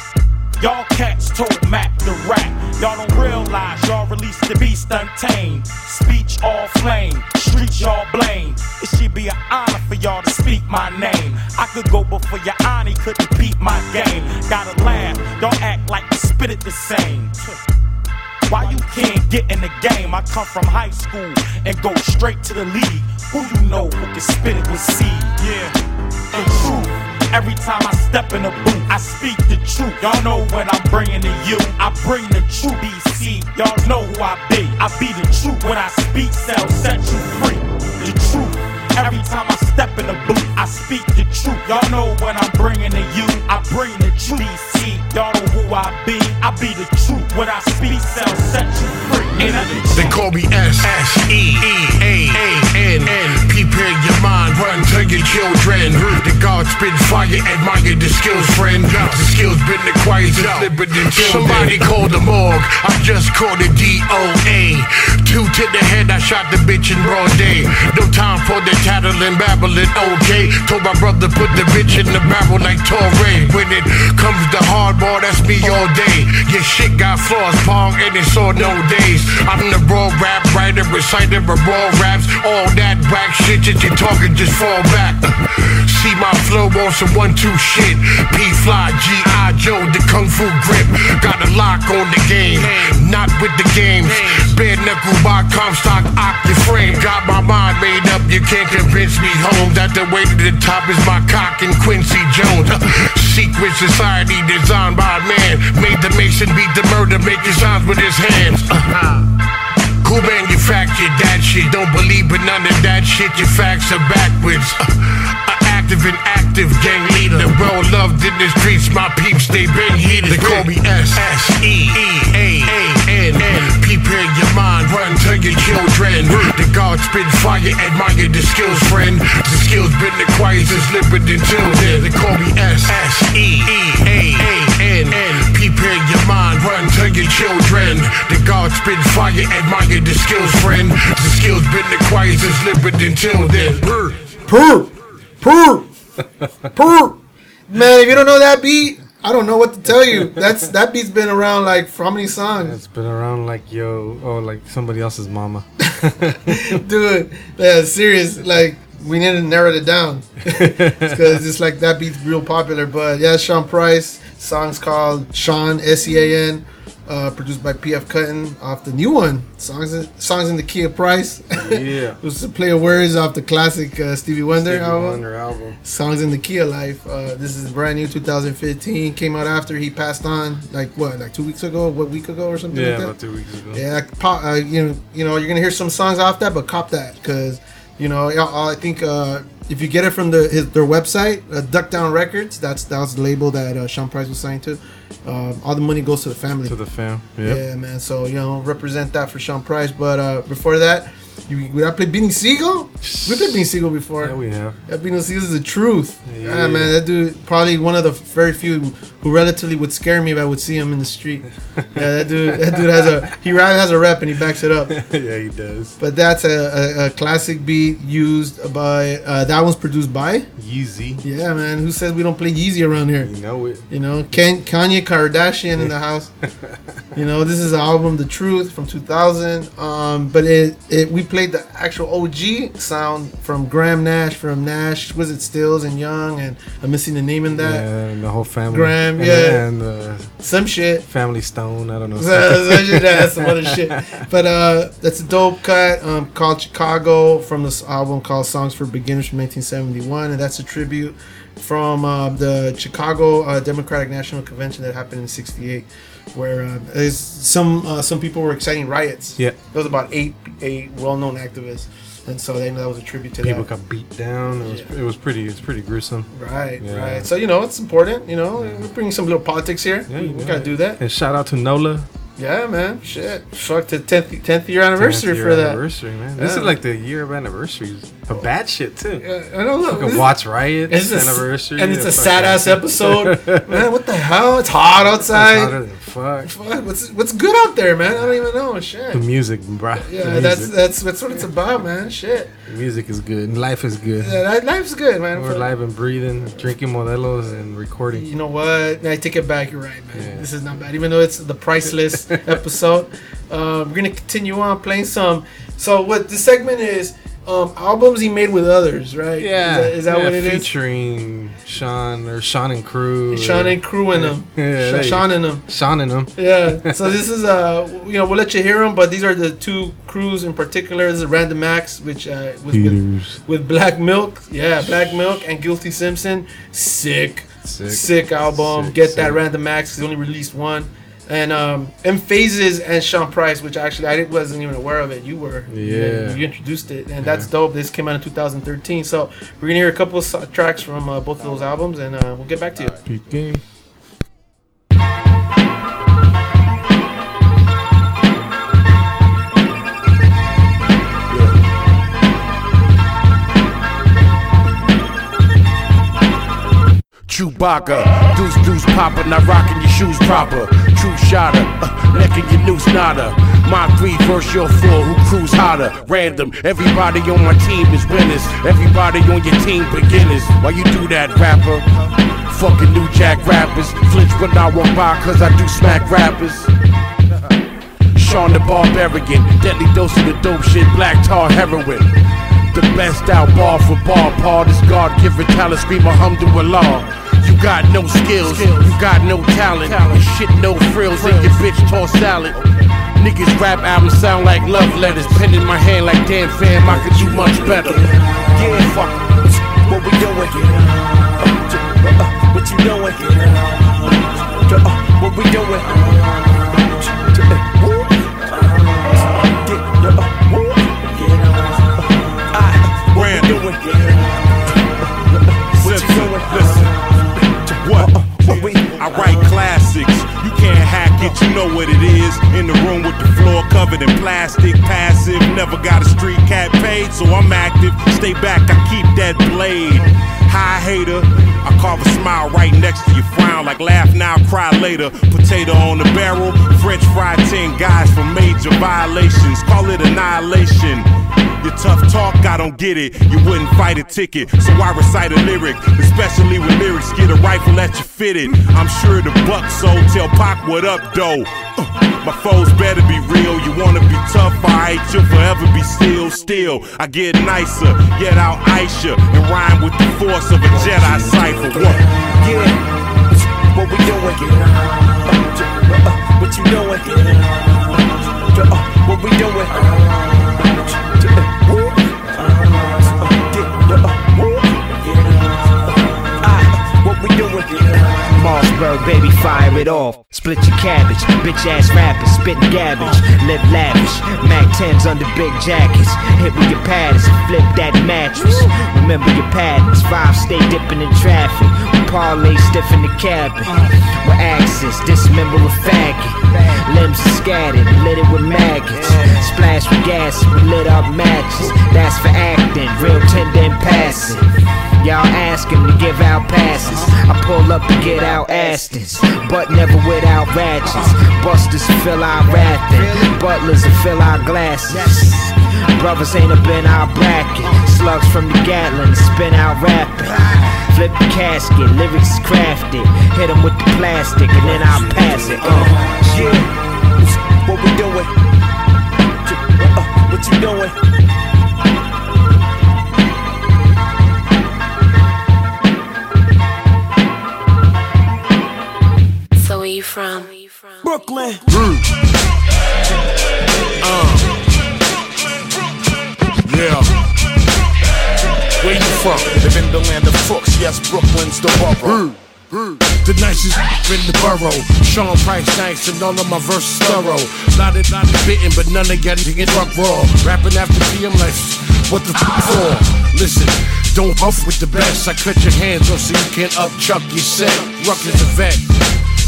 y'all cats told Mac the rap. Y'all don't realize y'all released the beast untamed. Speech all flame, streets y'all blame. It should be an honor for y'all to speak my name. I could go before your honey couldn't beat my game. Gotta laugh, y'all act like you spit it the same. Why you can't get in the game? I come from high school and go straight to the league. Who you know who can spit it with seed? Yeah, the truth. Every time I step in the booth, I speak the truth. Y'all know what I'm bringing to you. I bring the truth, B C. Y'all know who I be. I be the truth. When I speak, self set you free. The truth. Every time I step in the booth, I speak the truth. Y'all know what I'm bringing to you. I bring the truth, B C. Y'all know who I be. I be the truth. When I speak, self set you free. And I they call me S S E E A A N N. Prepare your mind, run to your children. The God spit fire, admire the skills, friend. The skills been acquired since liberty. Somebody called the morgue, I just called the D O A. Two to the head, I shot the bitch in broad day. No time for the tattling, babbling. Okay, told my brother put the bitch in the barrel like Torrey. When it comes to hardball, that's me all day. Your shit got flaws, pong, and it saw no days. I'm the raw rap writer, reciter of raw raps. All that whack shit that you talking, just fall back. See my flow on some one two shit. P-Fly, G I. Joe, the Kung Fu grip. Got a lock on the game, not with the games. Bare knuckle by Comstock, ock your frame. Got my mind made up, you can't convince me, home. That the way to the top is my cock and Quincy Jones. Secret society designed by man. Made the Mason beat the murder, making signs with his hands. Who manufactured that shit? Don't believe in none of that shit, your facts are backwards. Uh, active and active gang leader, well loved in the streets, my peeps, they been heated. They call me S S E E A A N N. Prepare your mind, run to your children. The God spit fire, admire the skills, friend. The skills been acquired since liberty till then. They call me S S E E A A N N. Prepare your mind, run to your children. The God spit fire, admire the skills, friend. The skills been acquired since liberty till then. Purr, purr, purr, purr. Man, if you don't know that beat, I don't know what to tell you. That's that beat's been around like for how many songs? It's been around like yo, or like somebody else's mama. Dude, that's serious. Like we need to narrow it down because it's, it's like that beat's real popular. But yeah, Sean Price. Song's called Sean S E A N, uh, produced by P F Cutton off the new one. Songs in, songs in the Key of Price. Yeah. It was a play of words off the classic uh, Stevie Wonder Stevie album. Wonder album. Songs in the Key of Life. Uh, this is brand new, two thousand fifteen. Came out after he passed on, like what, like two weeks ago, what week ago or something yeah, like that? Yeah, about two weeks ago. Yeah, like, pop, uh, you know, you know, you're gonna hear some songs off that, but cop that because you know, I, I think. Uh, If you get it from the his, their website, uh, Duck Down Records, that's that's the label that uh, Sean Price was signed to. Um, all the money goes to the family. To the fam, yeah. Yeah, man. So you know, represent that for Sean Price. But uh, before that, you, we I played Beanie Siegel. We played Beanie Siegel before. Yeah, we have. Yeah, Beanie Siegel's the truth. Yeah, yeah, man. That dude probably one of the very few who relatively would scare me if I would see him in the street. Yeah, that dude. That dude has a he has a rep and he backs it up. Yeah, he does. But that's a, a, a classic beat used by uh, that one's produced by Yeezy. Yeah, man. Who says we don't play Yeezy around here? You know it. You know Ken, Kanye Kardashian in the house. You know this is the album The Truth from two thousand. Um, but it it we played the actual O G sound from Graham Nash from Nash. Was it Stills and Young? And I'm missing the name in that. Yeah, and the whole family. Graham. Yeah, and, uh, some shit. Family Stone, I don't know. That's some other shit. But uh, that's a dope cut um, called Chicago from this album called Songs for Beginners from nineteen seventy-one, and that's a tribute from uh, the Chicago uh, Democratic National Convention that happened in sixty-eight, where uh, some uh, some people were exciting riots. Yeah, there was about eight eight well-known activists. And so they know that was a tribute to people that. People got beat down. It was, yeah. it was pretty. It's pretty gruesome. Right, yeah. right. So you know, it's important. You know, yeah. we're bringing some little politics here. Yeah, we we gotta do that. And shout out to N O L A. Yeah, man. Shit. Fuck the tenth tenth year anniversary tenth year for anniversary, that. Anniversary, man. Yeah. This is like the year of anniversaries. But bad shit too. Uh, I don't know. Fucking Watch Riot anniversary, and it's a sad ass episode. Man, what the hell? It's hot outside. It's hotter than fuck. fuck. What's what's good out there, man? I don't even know. Shit. The music, bro. Yeah, music. that's that's that's what it's about, man. Shit. The music is good. And life is good. Yeah, life's good, man. We're alive and breathing, drinking Modelos and recording. You know what? I take it back. You're right, man. Yeah. This is not bad, even though it's the priceless episode. Um, we're gonna continue on playing some. So what this segment is. Um, albums he made with others, right? Yeah. Is that, is that yeah, what it featuring is? Featuring Sean or Sean and crew. Sean or, and crew in them. Yeah, Sh- Sean and them. Sean and them. Yeah. So this is, uh, you know, we'll let you hear them, but these are the two crews in particular. This is Random Axe, which uh, was with, with Black Milk. Yeah, Black Milk and Guilty Simpson. Sick. Sick, sick album. Sick, Get sick. That Random Axe. He only released one. And um, M-Phazes and Sean Price, which actually I wasn't even aware of it. You were. Yeah. You, you introduced it. And yeah. That's dope. This came out in two thousand thirteen. So we're going to hear a couple of tracks from uh, both of those albums, and uh, we'll get back to you. Peak game. Chewbacca, deuce deuce popper, not rocking your shoes proper. True shotter, uh, necking your noose nada. My three versus your four, who cruise hotter? Random, everybody on my team is winners. Everybody on your team beginners. Why you do that, rapper? Fucking new jack rappers. Flinch when I walk by, cause I do smack rappers. Sean the Barbarian, deadly dose of the dope shit, black tar heroin. The best out bar for bar, paw. This God-given talent, scream Alhamdulillah. You got no skills, you got no talent, and shit no frills, and your bitch toss salad. Niggas rap albums sound like love letters, pen in my hand like damn fam, I could do much better. Yeah, fuck, what we doing? Uh, uh, what you doing? Uh, uh, what we doing? Uh, what we doing? Uh, what you doing? What? What we? I write classics. You can't hack it. You know what it is. In the room with the floor covered in plastic. Passive. Never got a street cat paid, so I'm active. Stay back. I keep that blade. Hi, hater. I carve a smile right next to your frown. Like laugh now, cry later. Potato on the barrel. French fry ten guys for major violations. Call it annihilation. Your tough talk, I don't get it. You wouldn't fight a ticket, so I recite a lyric. Especially when lyrics get a rifle at you fitted. I'm sure the buck so tell Pac what up, though. Uh, my foes better be real. You wanna be tough, alright? You'll forever be still. Still, I get nicer, yet I'll ice ya and rhyme with the force of a Jedi cipher. What? Yeah, what we doing? Uh, uh, uh, what you doing? Uh, uh, what we doing? Uh, Mossberg, baby, fire it off. Split your cabbage, bitch-ass rappers, spittin' garbage. Live lavish, Mac tens under big jackets. Hit with your patterns, flip that mattress. Remember your patterns, five stay dipping in traffic. We parlay stiff in the cabin. With axes, dismember a faggot. Limbs are scattered, littered with maggots. Splash with gas, we lit up matches. That's for acting, real tender and passing. Y'all ask him to give out passes. I pull up and get out Astons, but never without ratchets. Busters fill our rafters, butlers fill our glasses. Brothers ain't up in our bracket. Slugs from the Gatlin spin out rapping. Flip the casket, lyrics crafted. Hit them with the plastic and then I'll pass it. Uh, yeah, what we doing? Uh, what you doing? Where you from? Brooklyn. Mm. Uh. Yeah. Where you from? Live in the land of crooks. Yes, Brooklyn's the borough. Mm. The nicest in the borough. Sean Price nice and all of my verses thorough. Not it, not bitten, but none of y'all niggas rock raw. Rapping after me, I'm like, what the f*** for? Listen, don't huff with the best. I cut your hands off so you can't up chuck your set. Ruck is a vet.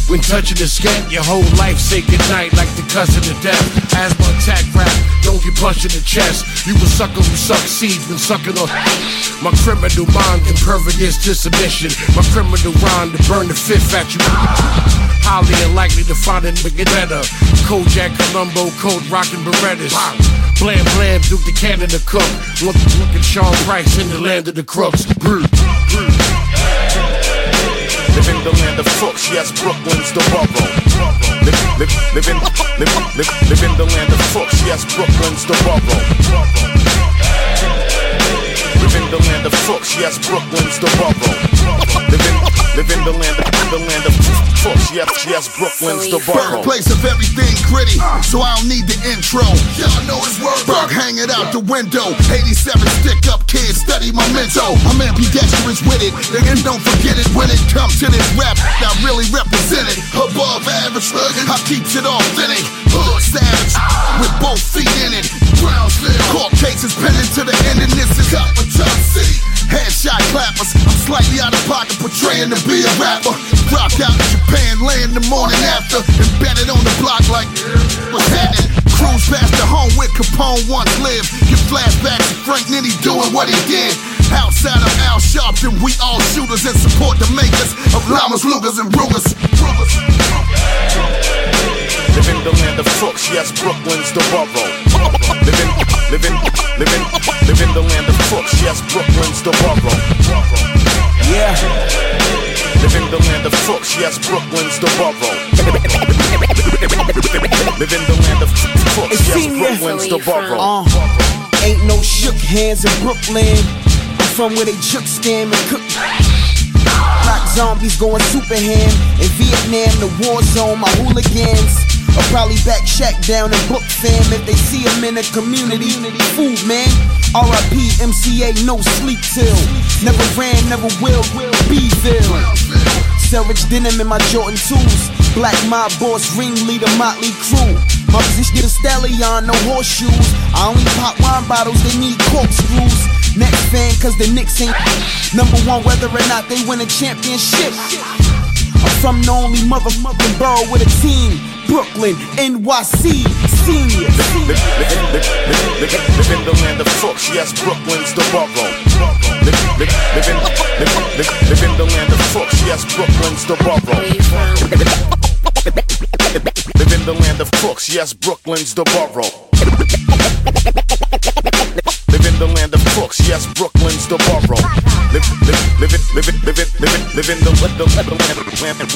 When touching the scat, your whole life say goodnight like the cousin of death. Asthma attack rap, don't get punched in the chest. You a sucker who suck seeds when sucking on my criminal mind, impervious to submission. My criminal rhyme to burn the fifth at you. Highly unlikely to find a nigga better. Kojak, Columbo, Cold Rockin' Berettas. Blam Blam, Duke the Cannon the Cook. Look, look at Sean Price in the Land of the Crooks. Brr, brr. Live in the land of crooks, yes, Brooklyn's the borough. Live, live, live, in, live, live, live in the land of crooks, yes, Brooklyn's the borough. Live in the land of crooks, yes, Brooklyn's the borough. Live in, live in the land of, the land of crooks, yes, yes, Brooklyn's the borough. Birthplace of everything gritty, so I don't need the intro. Y'all know it's word. Berg hanging out the window. eighty-seven stick up kids, study my mental. I'm ambidextrous with it, and don't forget it when it comes to this rap. I really represent it, above average, I keeps it authentic. Hood savage, with both feet in it. Brownsville, court cases pending to the end, and this is up a tough city. Headshot clappers, I'm slightly out of pocket, portraying to be a rapper. Rock out in Japan, land the morning after, embedded on the block like what's happening. Cruise past the home where Capone once lived. Get flashbacks of Frank Nitty doing what he did. Outside of Al Sharpton, we all shooters and support the makers of Lamas, Lugas, and Rugas. Live in the land of crooks, yes, Brooklyn's the borough. Live in, live in, live in, live in the land of crooks, yes, Brooklyn's the borough. Yeah. Live in the land of crooks, yes, Brooklyn's the borough. Live in the land of crooks, yes, Brooklyn's the borough. Uh, ain't no shook hands in Brooklyn. I'm from where they shook, scam, and cook. Black zombies going super ham. In Vietnam, the war zone, my hooligans I'll probably back shack down and book fam if they see them in the community. Food man, R I P M C A, no sleep till. Never ran, never will, will Beville. Serge denim in my Jordan twos. Black mob boss, ringleader, motley crew. My position is stallion, no horseshoes. I only pop wine bottles, they need corkscrews. Next fan, cause the Knicks ain't number one whether or not they win a championship. I'm from the only motherfucking borough with a team, Brooklyn, N Y C, senior. Live in the land of crooks, yes, Brooklyn's the borough. Live in the land of crooks, yes, Brooklyn's the borough. Live in the land of crooks, yes, Brooklyn's the borough. Live in the land of crooks, yes, Brooklyn's the borough. Live, live, live it, live it, live it, live it, live in the land of the land of the land of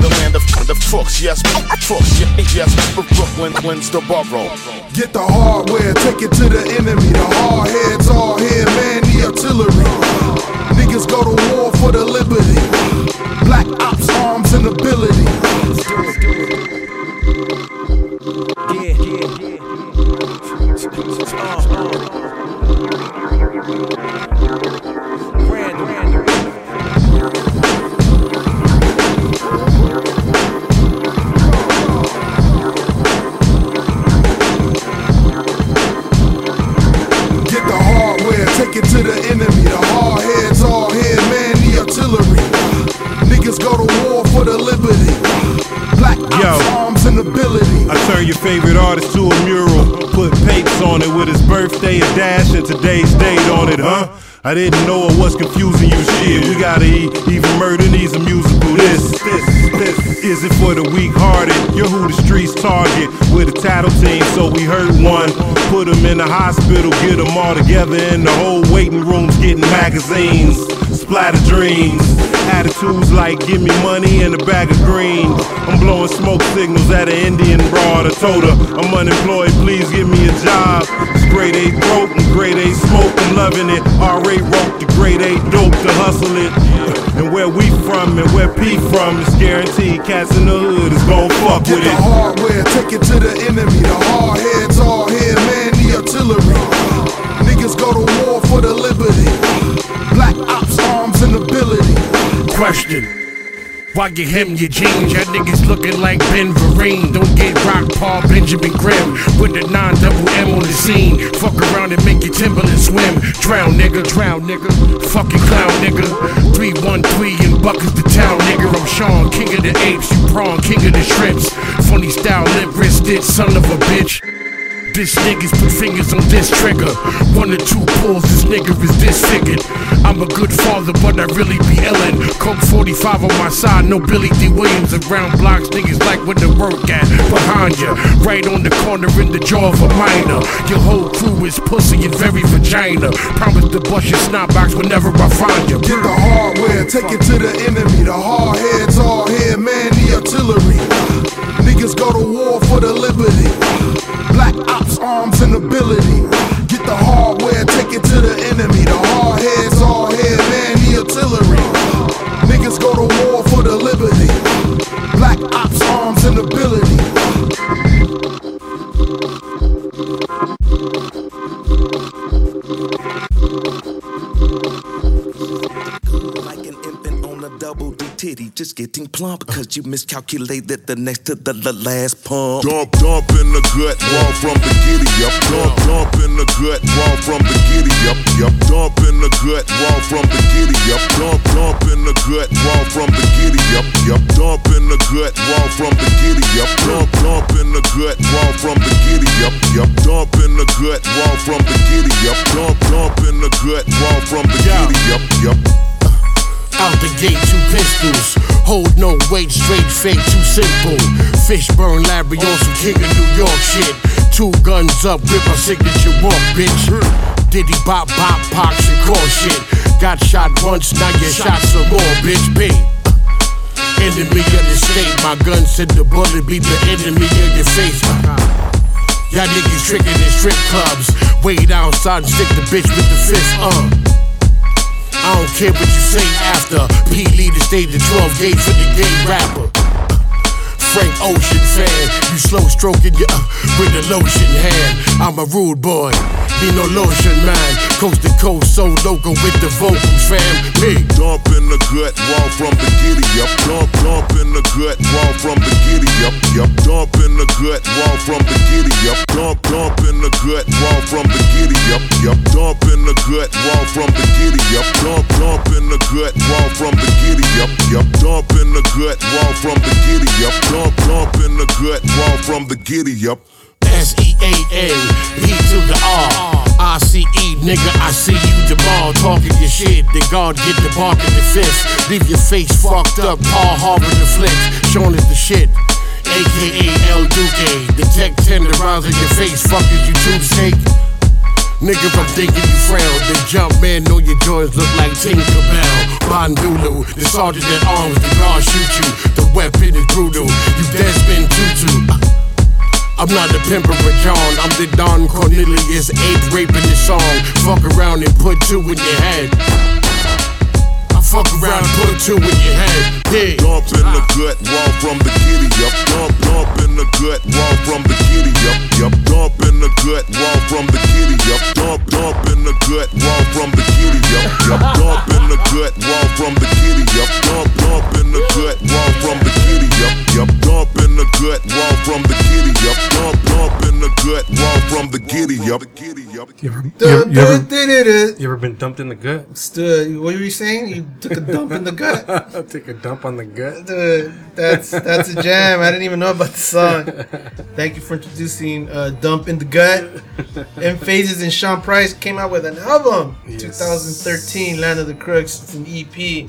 the land of the crooks, yes, crooks, yes, Brooklyn's the borough. Get the hardware, take it to the enemy. The hard heads all here, man, the artillery. Niggas go to war for the liberty. Black ops, arms, and ability. Yeah, yeah, yeah. Get to the enemy, the hard heads all here, man, the artillery. Niggas go to war for the liberty. Black ops, arms, and ability. I turn your favorite artist to a mural. Put papes on it with his birthday, a dash, and today's date on it, huh? I didn't know it was confusing you, shit. We gotta eat, even murder needs a musical. This, this, this is it for the weak-hearted. You're who the streets target. We're the tattle team, so we hurt one. Put them in the hospital, get them all together in the whole waiting rooms, getting magazines, splatter dreams. Attitudes like give me money and a bag of green. I'm blowing smoke signals at an Indian broad. I told her I'm unemployed, please give me a job. Grade A broke and grade A smoke and loving it. Already wrote the grade eight dope to hustle it. And where we from and where P from is guaranteed. Cats in the hood is gon' fuck with it. Get the hardware, take it to the enemy. The hard heads all here, man, the artillery. Niggas go to war for the liberty. Black ops, arms, and ability. Question. Why you hem your jeans? Y'all niggas looking like Ben Vereen. Don't get rock, Paul Benjamin Grimm with the non-double M on the scene. Fuck around and make your Timberland swim. Drown, nigga, drown, nigga. Fucking clown, nigga. three one three and buckets the town, nigga. I'm Sean, king of the apes. You prawn, king of the shrimps. Funny style, lip wristed, son of a bitch. This nigga's two fingers on this trigger. One or two pulls, this nigga is disfigured. I'm a good father, but I really be illin'. Coke forty-five on my side, no Billy D. Williams around blocks. Niggas like where the work at, behind ya. Right on the corner in the jaw of a minor. Your whole crew is pussy and very vagina. Promise to bust your snot box whenever I find ya. Get the hardware, take it to the enemy. The hard heads all here, man, the artillery. Niggas go to war for the liberty. Black ops, arms, and ability. Get the hardware, take it to the enemy. The hard heads, all head, man, the artillery. Niggas go to war for the liberty. Black ops, arms, and ability. Like an infant on a double D titty, just getting plump, cause you miscalculated the next to the, the last pump. Dump, dump in the gut, wall from the giddy up. Dump, dump in the gut, wall from the giddy up. Yup, dump in the gut, wall from the giddy up. Dump, dump in the gut, wall from the giddy up. Yup, dump in the gut, wall from the giddy up. Dump, dump in the gut, wall from the giddy up. Yup, dump in the gut, wall from the giddy up. Dump, dump in the gut, wall from the giddy up. Yup. Out the gate, two pistols. Hold no weight, straight fake, too simple. Fishburne, Labriosa, king of New York shit. Two guns up, rip my signature walk, bitch. Diddy bop, bop, pox, and call shit. Got shot once, now your shots are raw, bitch, B. Enemy of the state, my gun said the bullet be the enemy of your face. Y'all niggas tricking in strip clubs. Wait outside and stick the bitch with the fist, uh. I don't care what you say after. P. Lee stayed the twelve gauge for the gay rapper. Frank Ocean fan, you slow stroking your uh, with the lotion hand. I'm a rude boy, need no lotion man. Coast to coast, so local with the vocals, fam. Me dump in the gut, wall from the giddy up. Dump, dump in the gut, wall from the giddy up. Yup, dump in the gut, wall from the giddy up. Dump, dump in the gut, wall from the giddy up. Yup, dump in the gut, wall from the giddy up. Dump, dump in the gut, wall from the giddy up. Yup, dump in the gut, wall from the giddy up. Dump, dump in the gut, wall from the giddy up. S E A N, P to the R. I C E, nigga, I see you tomorrow. Talking your shit, the guard get the bark in the fist. Leave your face fucked up, Paul Harvey the flick. Sean is the shit, A K A El Duque. The tech tenderizing your face, fuck is you tube steak? Nigga, I'm thinking you frown. The jump man know your joints look like Tinkerbell. Bondulu, the sergeant at arms, the guard shoot you. The weapon is brutal, you Desmond Tutu. I'm not the pimper of John, I'm the Don Cornelius, ape raping the song. Fuck around and put two in your head. I fuck around and put two in your head. Yeah. Dump in the gut, wall from the giddy up. Dump, dump in the gut, wall from the giddy up. Yup, dump in the gut, wall from the giddy up. Dump, dump in the gut, wall from the giddy up. Yup, dump in the gut, wall from the giddy up. Dump, dump in the gut, wall from the giddy up. Yup, dump in the gut, wall from the giddy up. Dump, dump in the gut, wall from the giddy up. You ever, you, ever, you, ever, you ever been dumped in the gut? What were you saying? You took a dump in the gut? I took a dump on the gut? Dude, that's that's a jam. I didn't even know about the song. Thank you for introducing uh, Dump in the Gut. M-Phazes and Sean Price came out with an album in yes. twenty thirteen, Land of the Crooks. It's an E P.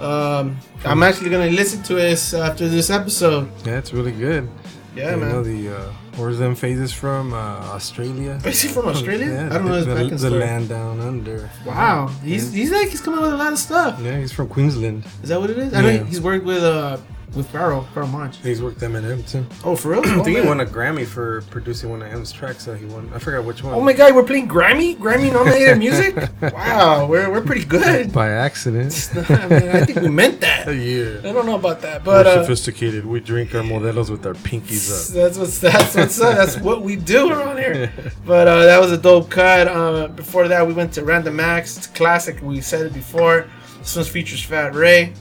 Um, I'm actually going to listen to it after this episode. Yeah, it's really good. Yeah, you man. Know the, uh, where's them Phases from? Uh, Australia? Is he from Australia? Yeah, I don't know his back and stuff. The land down under. Wow. Yeah. He's he's like, he's coming up with a lot of stuff. Yeah, he's from Queensland. Is that what it is? Yeah. I know he's worked with uh with Pharrell, Pharrell Monch. He's worked with Eminem too. Oh, for real? I think oh, he won a Grammy for producing one of M's tracks that he won. I forgot which one. Oh my God, we're playing Grammy? Grammy nominated music? Wow, we're we're pretty good. By accident. Nah, man, I think we meant that. Yeah. I don't know about that, but we're sophisticated. Uh, we drink our Modelos with our pinkies up. That's what's that's what's up. That's what we do around here. But uh, that was a dope cut. Uh, before that, we went to Random Axe. It's a classic. We said it before. This one features Fat Wray.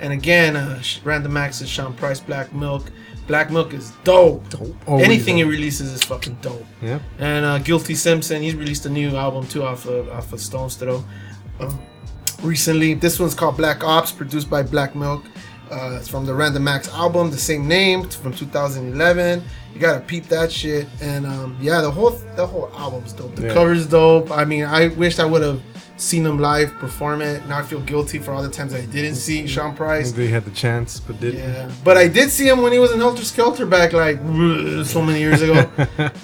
And again, uh, Random Axe is Sean Price, Black Milk. Black Milk is dope. dope. Anything dope. he releases is fucking dope. Yeah. And uh, Guilty Simpson, he's released a new album too off of, off of Stone's Throw uh, recently. This one's called Black Ops, produced by Black Milk. Uh, it's from the Random Axe album, the same name, from two thousand eleven. You gotta peep that shit. And um, yeah, the whole the whole album's dope. The yeah. cover's dope. I mean, I wish I would have seen him live perform it. Now I feel guilty for all the times I didn't see Sean Price. They had the chance, but didn't. Yeah, but I did see him when he was in Heltah Skeltah back like so many years ago.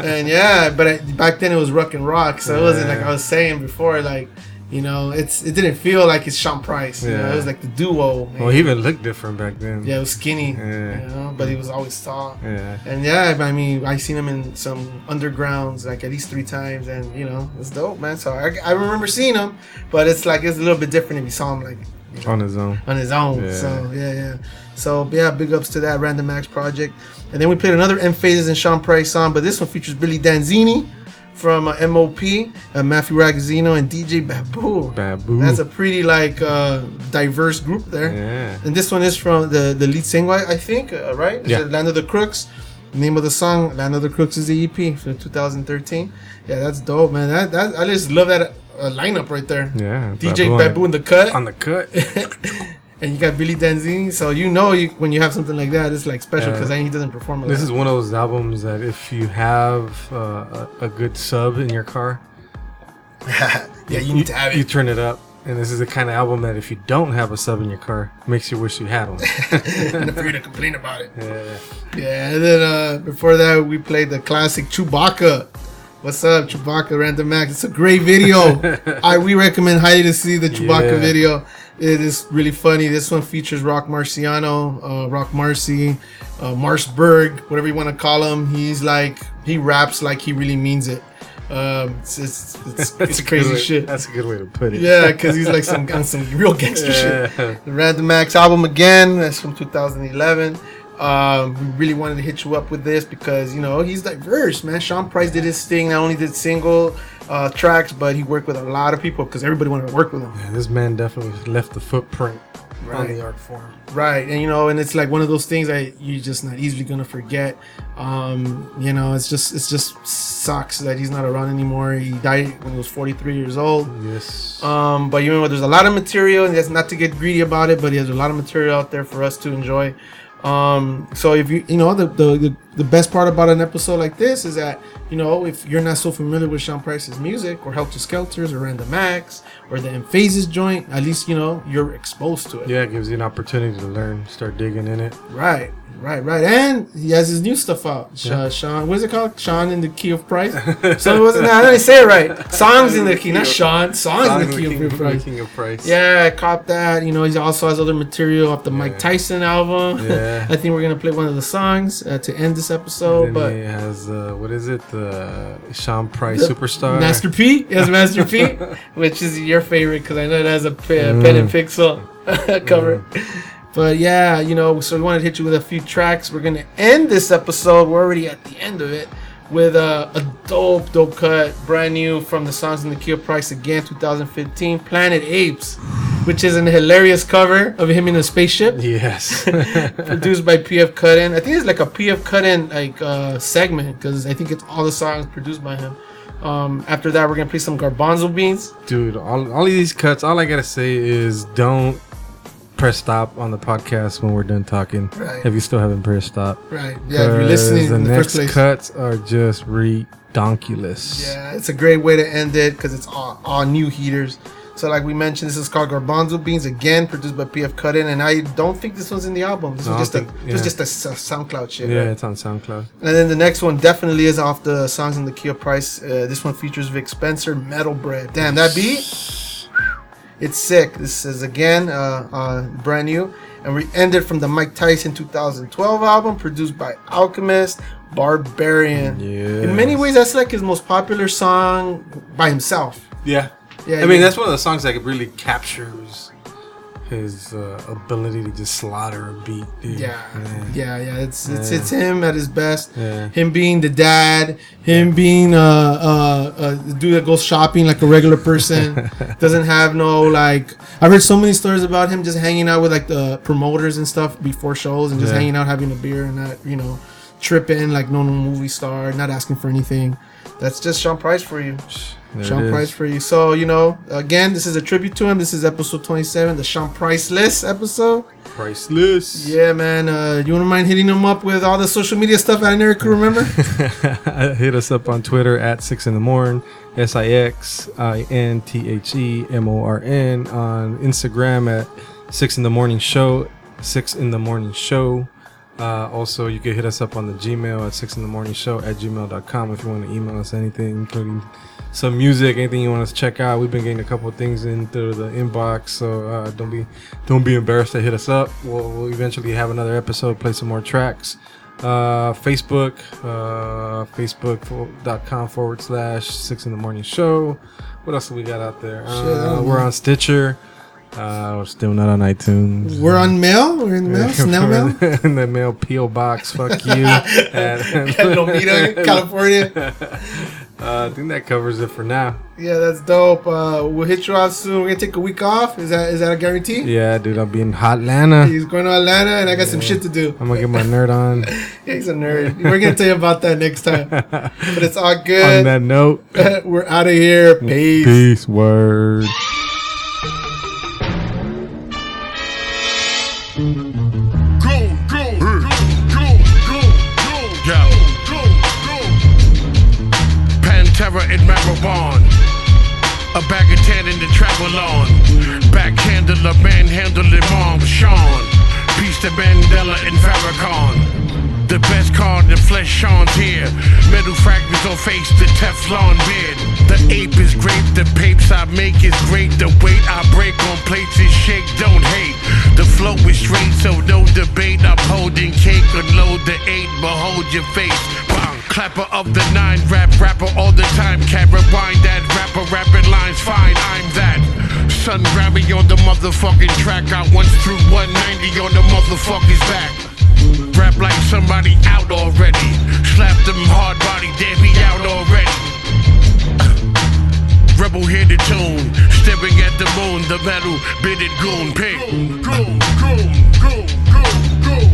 And yeah, but I, back then it was Ruck and Rock, so yeah. it wasn't like I was saying before, like. You know, it's it didn't feel like it's Sean Price. You yeah. know, it was like the duo. Man. Well, he even looked different back then. Yeah, he was skinny. Yeah. You know, but he was always tall. Yeah. And yeah, I mean, I seen him in some undergrounds like at least three times, and you know, it's dope, man. So I, I remember seeing him, but it's like it's a little bit different if you saw him like you know, on his own. On his own. Yeah. So yeah, yeah. So yeah, big ups to that Random Axe project. And then we played another M-Phazes and Sean Price song, but this one features Billy Danzini from uh, M O P, uh, Matthew Ragazzino, and D J Babu. Babu. That's a pretty like uh, diverse group there. Yeah. And this one is from the, the lead single, I think, uh, right? Yeah. Land of the Crooks. The name of the song, Land of the Crooks, is the E P from twenty thirteen. Yeah, that's dope, man. That, that I just love that uh, lineup right there. Yeah. D J Babu in the cut. On the cut. And you got Billy Danzini, so you know you, when you have something like that, it's like special because yeah. he doesn't perform. Like this that. is one of those albums that if you have uh, a, a good sub in your car, yeah, you, you need to have it. You turn it up, and this is the kind of album that if you don't have a sub in your car, makes you wish you had one. And for you to complain about it. Yeah. Yeah, and then uh, before that, we played the classic Chewbacca. What's up, Chewbacca, Random Axe? It's a great video. I we recommend highly to see the Chewbacca yeah. video. It is really funny. This one features Rock Marciano, uh, Rock Marcy, uh, Marsberg, whatever you want to call him. He's like, he raps like he really means it. Um, it's it's, it's, it's crazy way, shit. That's a good way to put it. Yeah, because he's like some on some real gangster yeah. shit. The Random Axe album again. That's from two thousand eleven. Um, we really wanted to hit you up with this because, you know, he's diverse, man. Sean Price did his thing. Not only did single uh, tracks, but he worked with a lot of people because everybody wanted to work with him. Yeah, this man definitely left the footprint right. on the art form. Right. And, you know, and it's like one of those things that you're just not easily going to forget. Um, you know, it's just, it's just sucks that he's not around anymore. He died when he was forty-three years old. Yes. Um, but, you know, there's a lot of material, and that's not to get greedy about it, but there's a lot of material out there for us to enjoy. Um, so if you, you know, the, the, the best part about an episode like this is that, you know, if you're not so familiar with Sean Price's music or Heltah Skeltah's or Random Axe or the M-Phazes joint, at least, you know, you're exposed to it. Yeah. It gives you an opportunity to learn, start digging in it. Right. Right. Right. And he has his new stuff out. Sh- yeah. Sean, what is it called? Sean in the Key of Price. So it wasn't, no, I didn't say it right. Songs in the Key, not Sean. Songs Song in the Key of, King, of Price. King of Price. Yeah. Cop that. You know, he also has other material off the yeah. Mike Tyson album. Yeah. I think we're gonna play one of the songs uh, to end this episode. And but he has uh, what is it? The uh, Sean Price the Superstar. Master P is Master P, which is your favorite because I know it has a p- mm. pen and pixel cover. Mm. But yeah, you know, so we wanted to hit you with a few tracks. We're gonna end this episode. We're already at the end of it with uh, a dope, dope cut, brand new from the Songs in the Key of Price again, twenty fifteen, Planet Apes, which is an hilarious cover of him in a spaceship. Yes. Produced by P F Cutten. I think it's like a P F Cutten like uh, segment because I think it's all the songs produced by him. Um, after that, we're gonna play some Garbanzo Beans. Dude, all all of these cuts. All I gotta say is don't press stop on the podcast when we're done talking. Right. If you still haven't pressed stop. Right. Yeah. If you're listening, the, in the next first place. Cuts are just redonkulous. Yeah, it's a great way to end it because it's all all new heaters. So like we mentioned, this is called Garbanzo Beans, again, produced by P F Cutten, and I don't think this one's in the album. This no, was just think, a, yeah. was just a SoundCloud shit. Yeah, right? It's on SoundCloud. And then the next one definitely is off the Songs in the Key of Price. Uh, this one features Vic Spencer, Metal Bread. Damn, that beat, it's sick. This is, again, uh, uh, brand new. And we ended from the Mike Tyson two thousand twelve album, produced by Alchemist, Barbarian. Yes. In many ways, that's like his most popular song by himself. Yeah. Yeah, I mean, yeah. that's one of the songs that really captures his uh, ability to just slaughter a beat, dude. Yeah, man. yeah, yeah. It's it's yeah. it's him at his best. Yeah. Him being the dad, him yeah. being a uh, uh, uh, dude that goes shopping like a regular person, doesn't have no like. I've heard so many stories about him just hanging out with like the promoters and stuff before shows, and just yeah. hanging out, having a beer, and not, you know, tripping like no no movie star, not asking for anything. That's just Sean Price for you. There Sean Price for you. So, you know, again, this is a tribute to him. This is episode twenty-seven, the Sean Priceless episode. Priceless. Yeah, man. Uh, you wouldn't mind hitting him up with all the social media stuff I never could remember? Hit us up on Twitter at six in the morn, S I X I N T H E M O R N. On Instagram at six in the morning show, six in the morning show. Uh, also, you can hit us up on the Gmail at six in the morning show at gmail dot com if you want to email us anything, including some music, anything you want us to check out. We've been getting a couple of things in through the inbox, so uh, don't be don't be embarrassed to hit us up. We'll, we'll eventually have another episode, play some more tracks. Uh, Facebook, uh, facebook dot com forward slash six in the morning show. What else do we got out there? Uh, we're on Stitcher. Uh, we're still not on iTunes. We're on mail. We're in the mail. Snail mail. In the mail, P O box. Fuck you. At Lomita, California. Uh, I think that covers it for now. Yeah, that's dope. Uh, we'll hit you out soon. We're gonna take a week off. Is that is that a guarantee? Yeah, dude. I'll be in Hotlanta. He's going to Atlanta, and I got yeah. some shit to do. I'm gonna get my nerd on. Yeah, he's a nerd. We're gonna tell you about that next time. But it's all good. On that note, we're out of here. Peace. Peace. Word. In Maribon, a bag of tan in the travel on, backhandler, manhandler, mom, Sean, peace to Mandela and Farrakhan, the best card the flesh Sean's here, metal fragments on face, the Teflon beard, the ape is great, the papes I make is great, the weight I break on plates is shake, don't hate, the flow is straight, so no debate, I'm holding cake, unload the eight, behold your face, bang. Clapper of the nine, rap rapper all the time. Can't rewind that rapper, rapid lines, fine, I'm that. Son, grab me on the motherfucking track. I once threw one ninety on the motherfucker's back. Rap like somebody out already. Slap them hard body, they be out already. Rebel hear the tune, stepping at the moon, the metal, bearded goon, pig. Goon, goon, goon, goon, goon.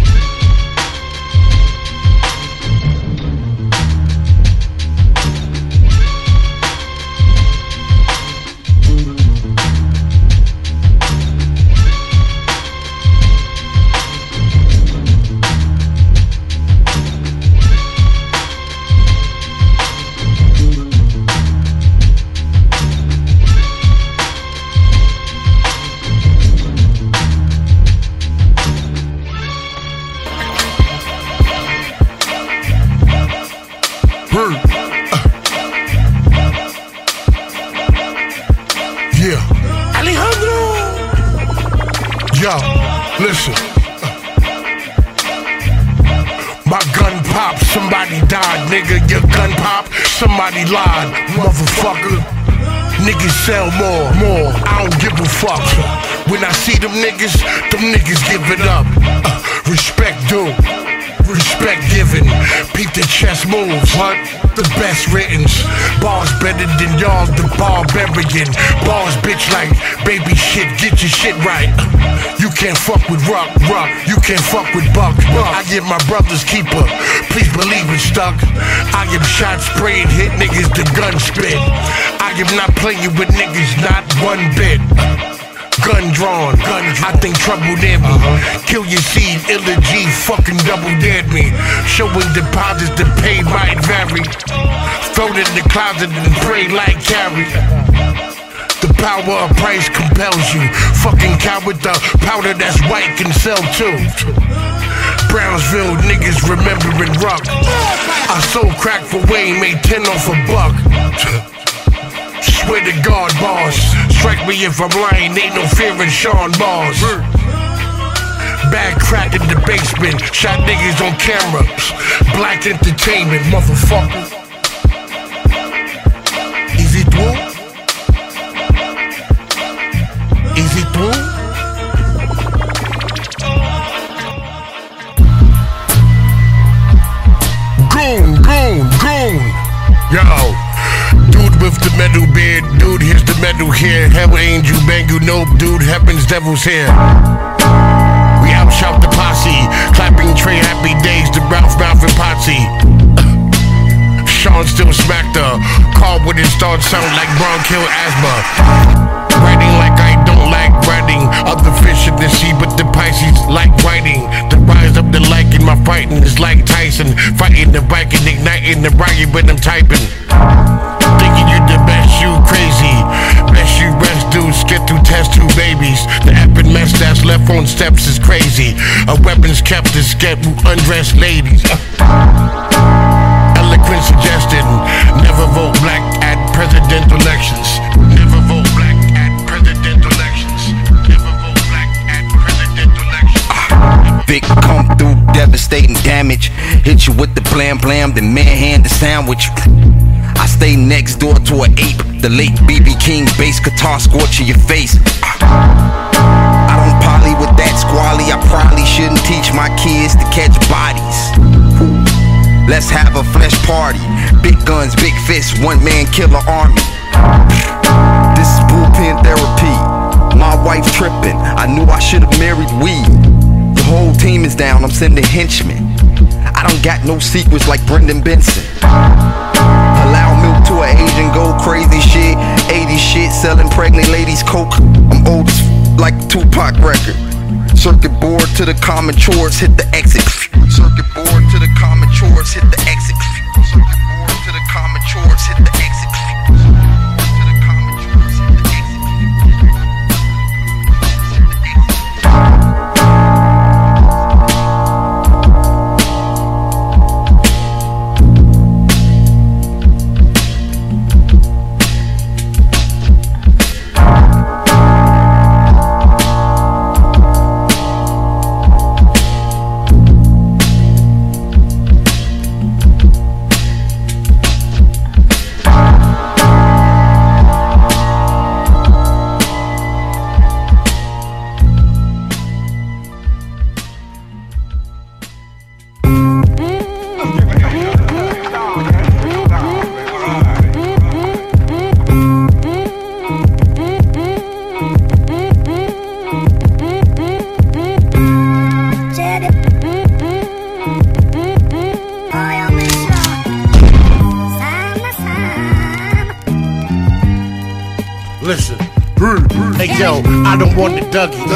Listen, my gun popped, somebody died, nigga, your gun popped, somebody lied, motherfucker, niggas sell more, more, I don't give a fuck, when I see them niggas, them niggas give it up, uh, respect due, respect given, peep the chess moves, what? The best written, bars better than y'all, the barbarian, bars bitch like, baby shit, get your shit right, you can't fuck with Ruck, Ruck, you can't fuck with Buck, Buck, I get my brother's keeper, please believe it stuck, I am shot spraying, hit niggas, the gun spit, I am not playing with niggas, not one bit, gun drawn, gun drawn. I think trouble near me, uh-huh. Kill your seed, illa G, fucking double dared me, showing deposits to pay might vary, throw it in the closet and pray like carry, the power of price compels you, fucking coward, the powder that's white can sell too, Brownsville niggas remembering Ruck, I sold crack for Wayne, made ten off a buck. Swear to God, boss. Strike me if I'm lying, ain't no fear in Sean Bars. Bad crack in the basement, shot niggas on camera. Black entertainment, motherfucker. Is it true? Is it true? metal here. Hell angel, bangu, nope, dude, heaven's devil's here. We outshout the posse, clapping tray happy days to Ralph, Ralph and Potsy. Sean still smacked her, called with his thoughts sound like bronchial asthma. Writing like I don't like writing, other fish in the sea, but the Pisces like writing. The rise up the like in my fighting is like Tyson, fighting the Viking, igniting the riot when I'm typing. Thinking you the best, you crazy. Best you rest, dude, skip through test two babies. The epic mess that's left on steps is crazy. A weapons kept is scared who undressed ladies. Eloquent suggested, never vote black at presidential elections. Never vote black at presidential elections. Never vote black at presidential elections. Uh, Vic come through, devastating damage. Hit you with the blam blam, then manhand the sandwich. I stay next door to an ape. The late B B King bass guitar scorching your face. I don't poly with that squally. I probably shouldn't teach my kids to catch bodies. Let's have a flesh party. Big guns, big fists, one man killer army. This is bullpen therapy. My wife tripping. I knew I should have married weed. The whole team is down. I'm sending henchmen. I don't got no secrets like Brendan Benson. Allow milk to an Asian, go crazy shit, eighties shit, selling pregnant ladies coke. I'm old as f- like Tupac record. Circuit board to the common chores, hit the exit. Circuit board to the common chores, hit the exit. Circuit board to the common chores, hit the exit.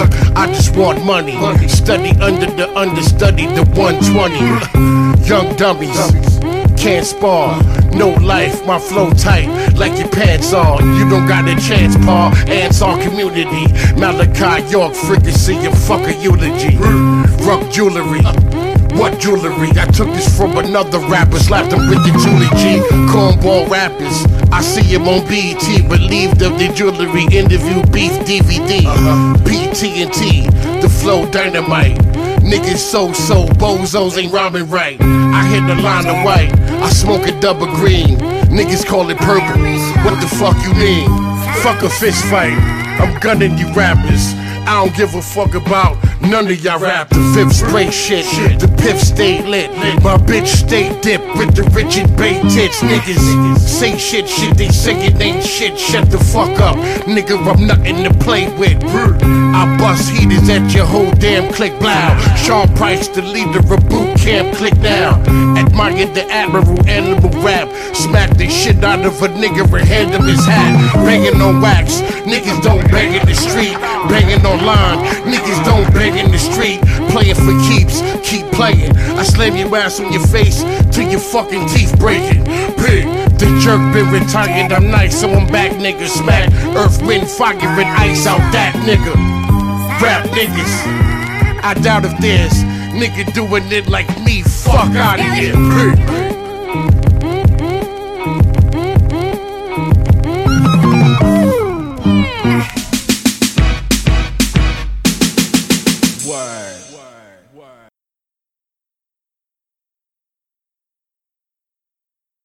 I just want money. money. Study under the understudy, the one twenty. Young dummies, can't spar. No life, my flow tight, like your pants are. You don't got a chance, pa. Ants are community. Malachi, York, fricassee, and fuck a eulogy. Rock jewelry. What jewelry? I took this from another rapper, slapped him with the Julie G. Cornball rappers. I see him on B E T, relieved of the jewelry, interview, beef, D V D, uh-huh. P T N T, the flow dynamite. Niggas so-so, bozos ain't rhyming right. I hit the line of white, I smoke a double green. Niggas call it purple, what the fuck you mean? Fuck a fist fight, I'm gunning you rappers. I don't give a fuck about none of y'all rap. The fifth straight shit, the piff stay lit. My bitch stay dip with the Richard Bay tits. Niggas say shit, shit they singin' ain't shit. Shut the fuck up, nigga, I'm nothing to play with. I bust heaters at your whole damn click blow. Sean Price, the leader of boot camp, click down. Admired the admiral, animal rap. Smack the shit out of a nigga and hand him his hat. Bangin' on wax, niggas don't bang in the street. Bangin' online, niggas don't bang in the street. Playing for keeps, keep playing. I slam your ass on your face till your fucking teeth breaking. Pig, the jerk been retired. I'm nice, so I'm back, nigga. Smack, earth, wind, fire, and ice out that nigga. Rap niggas, I doubt if there's nigga doing it like me. Fuck out of here. Pig.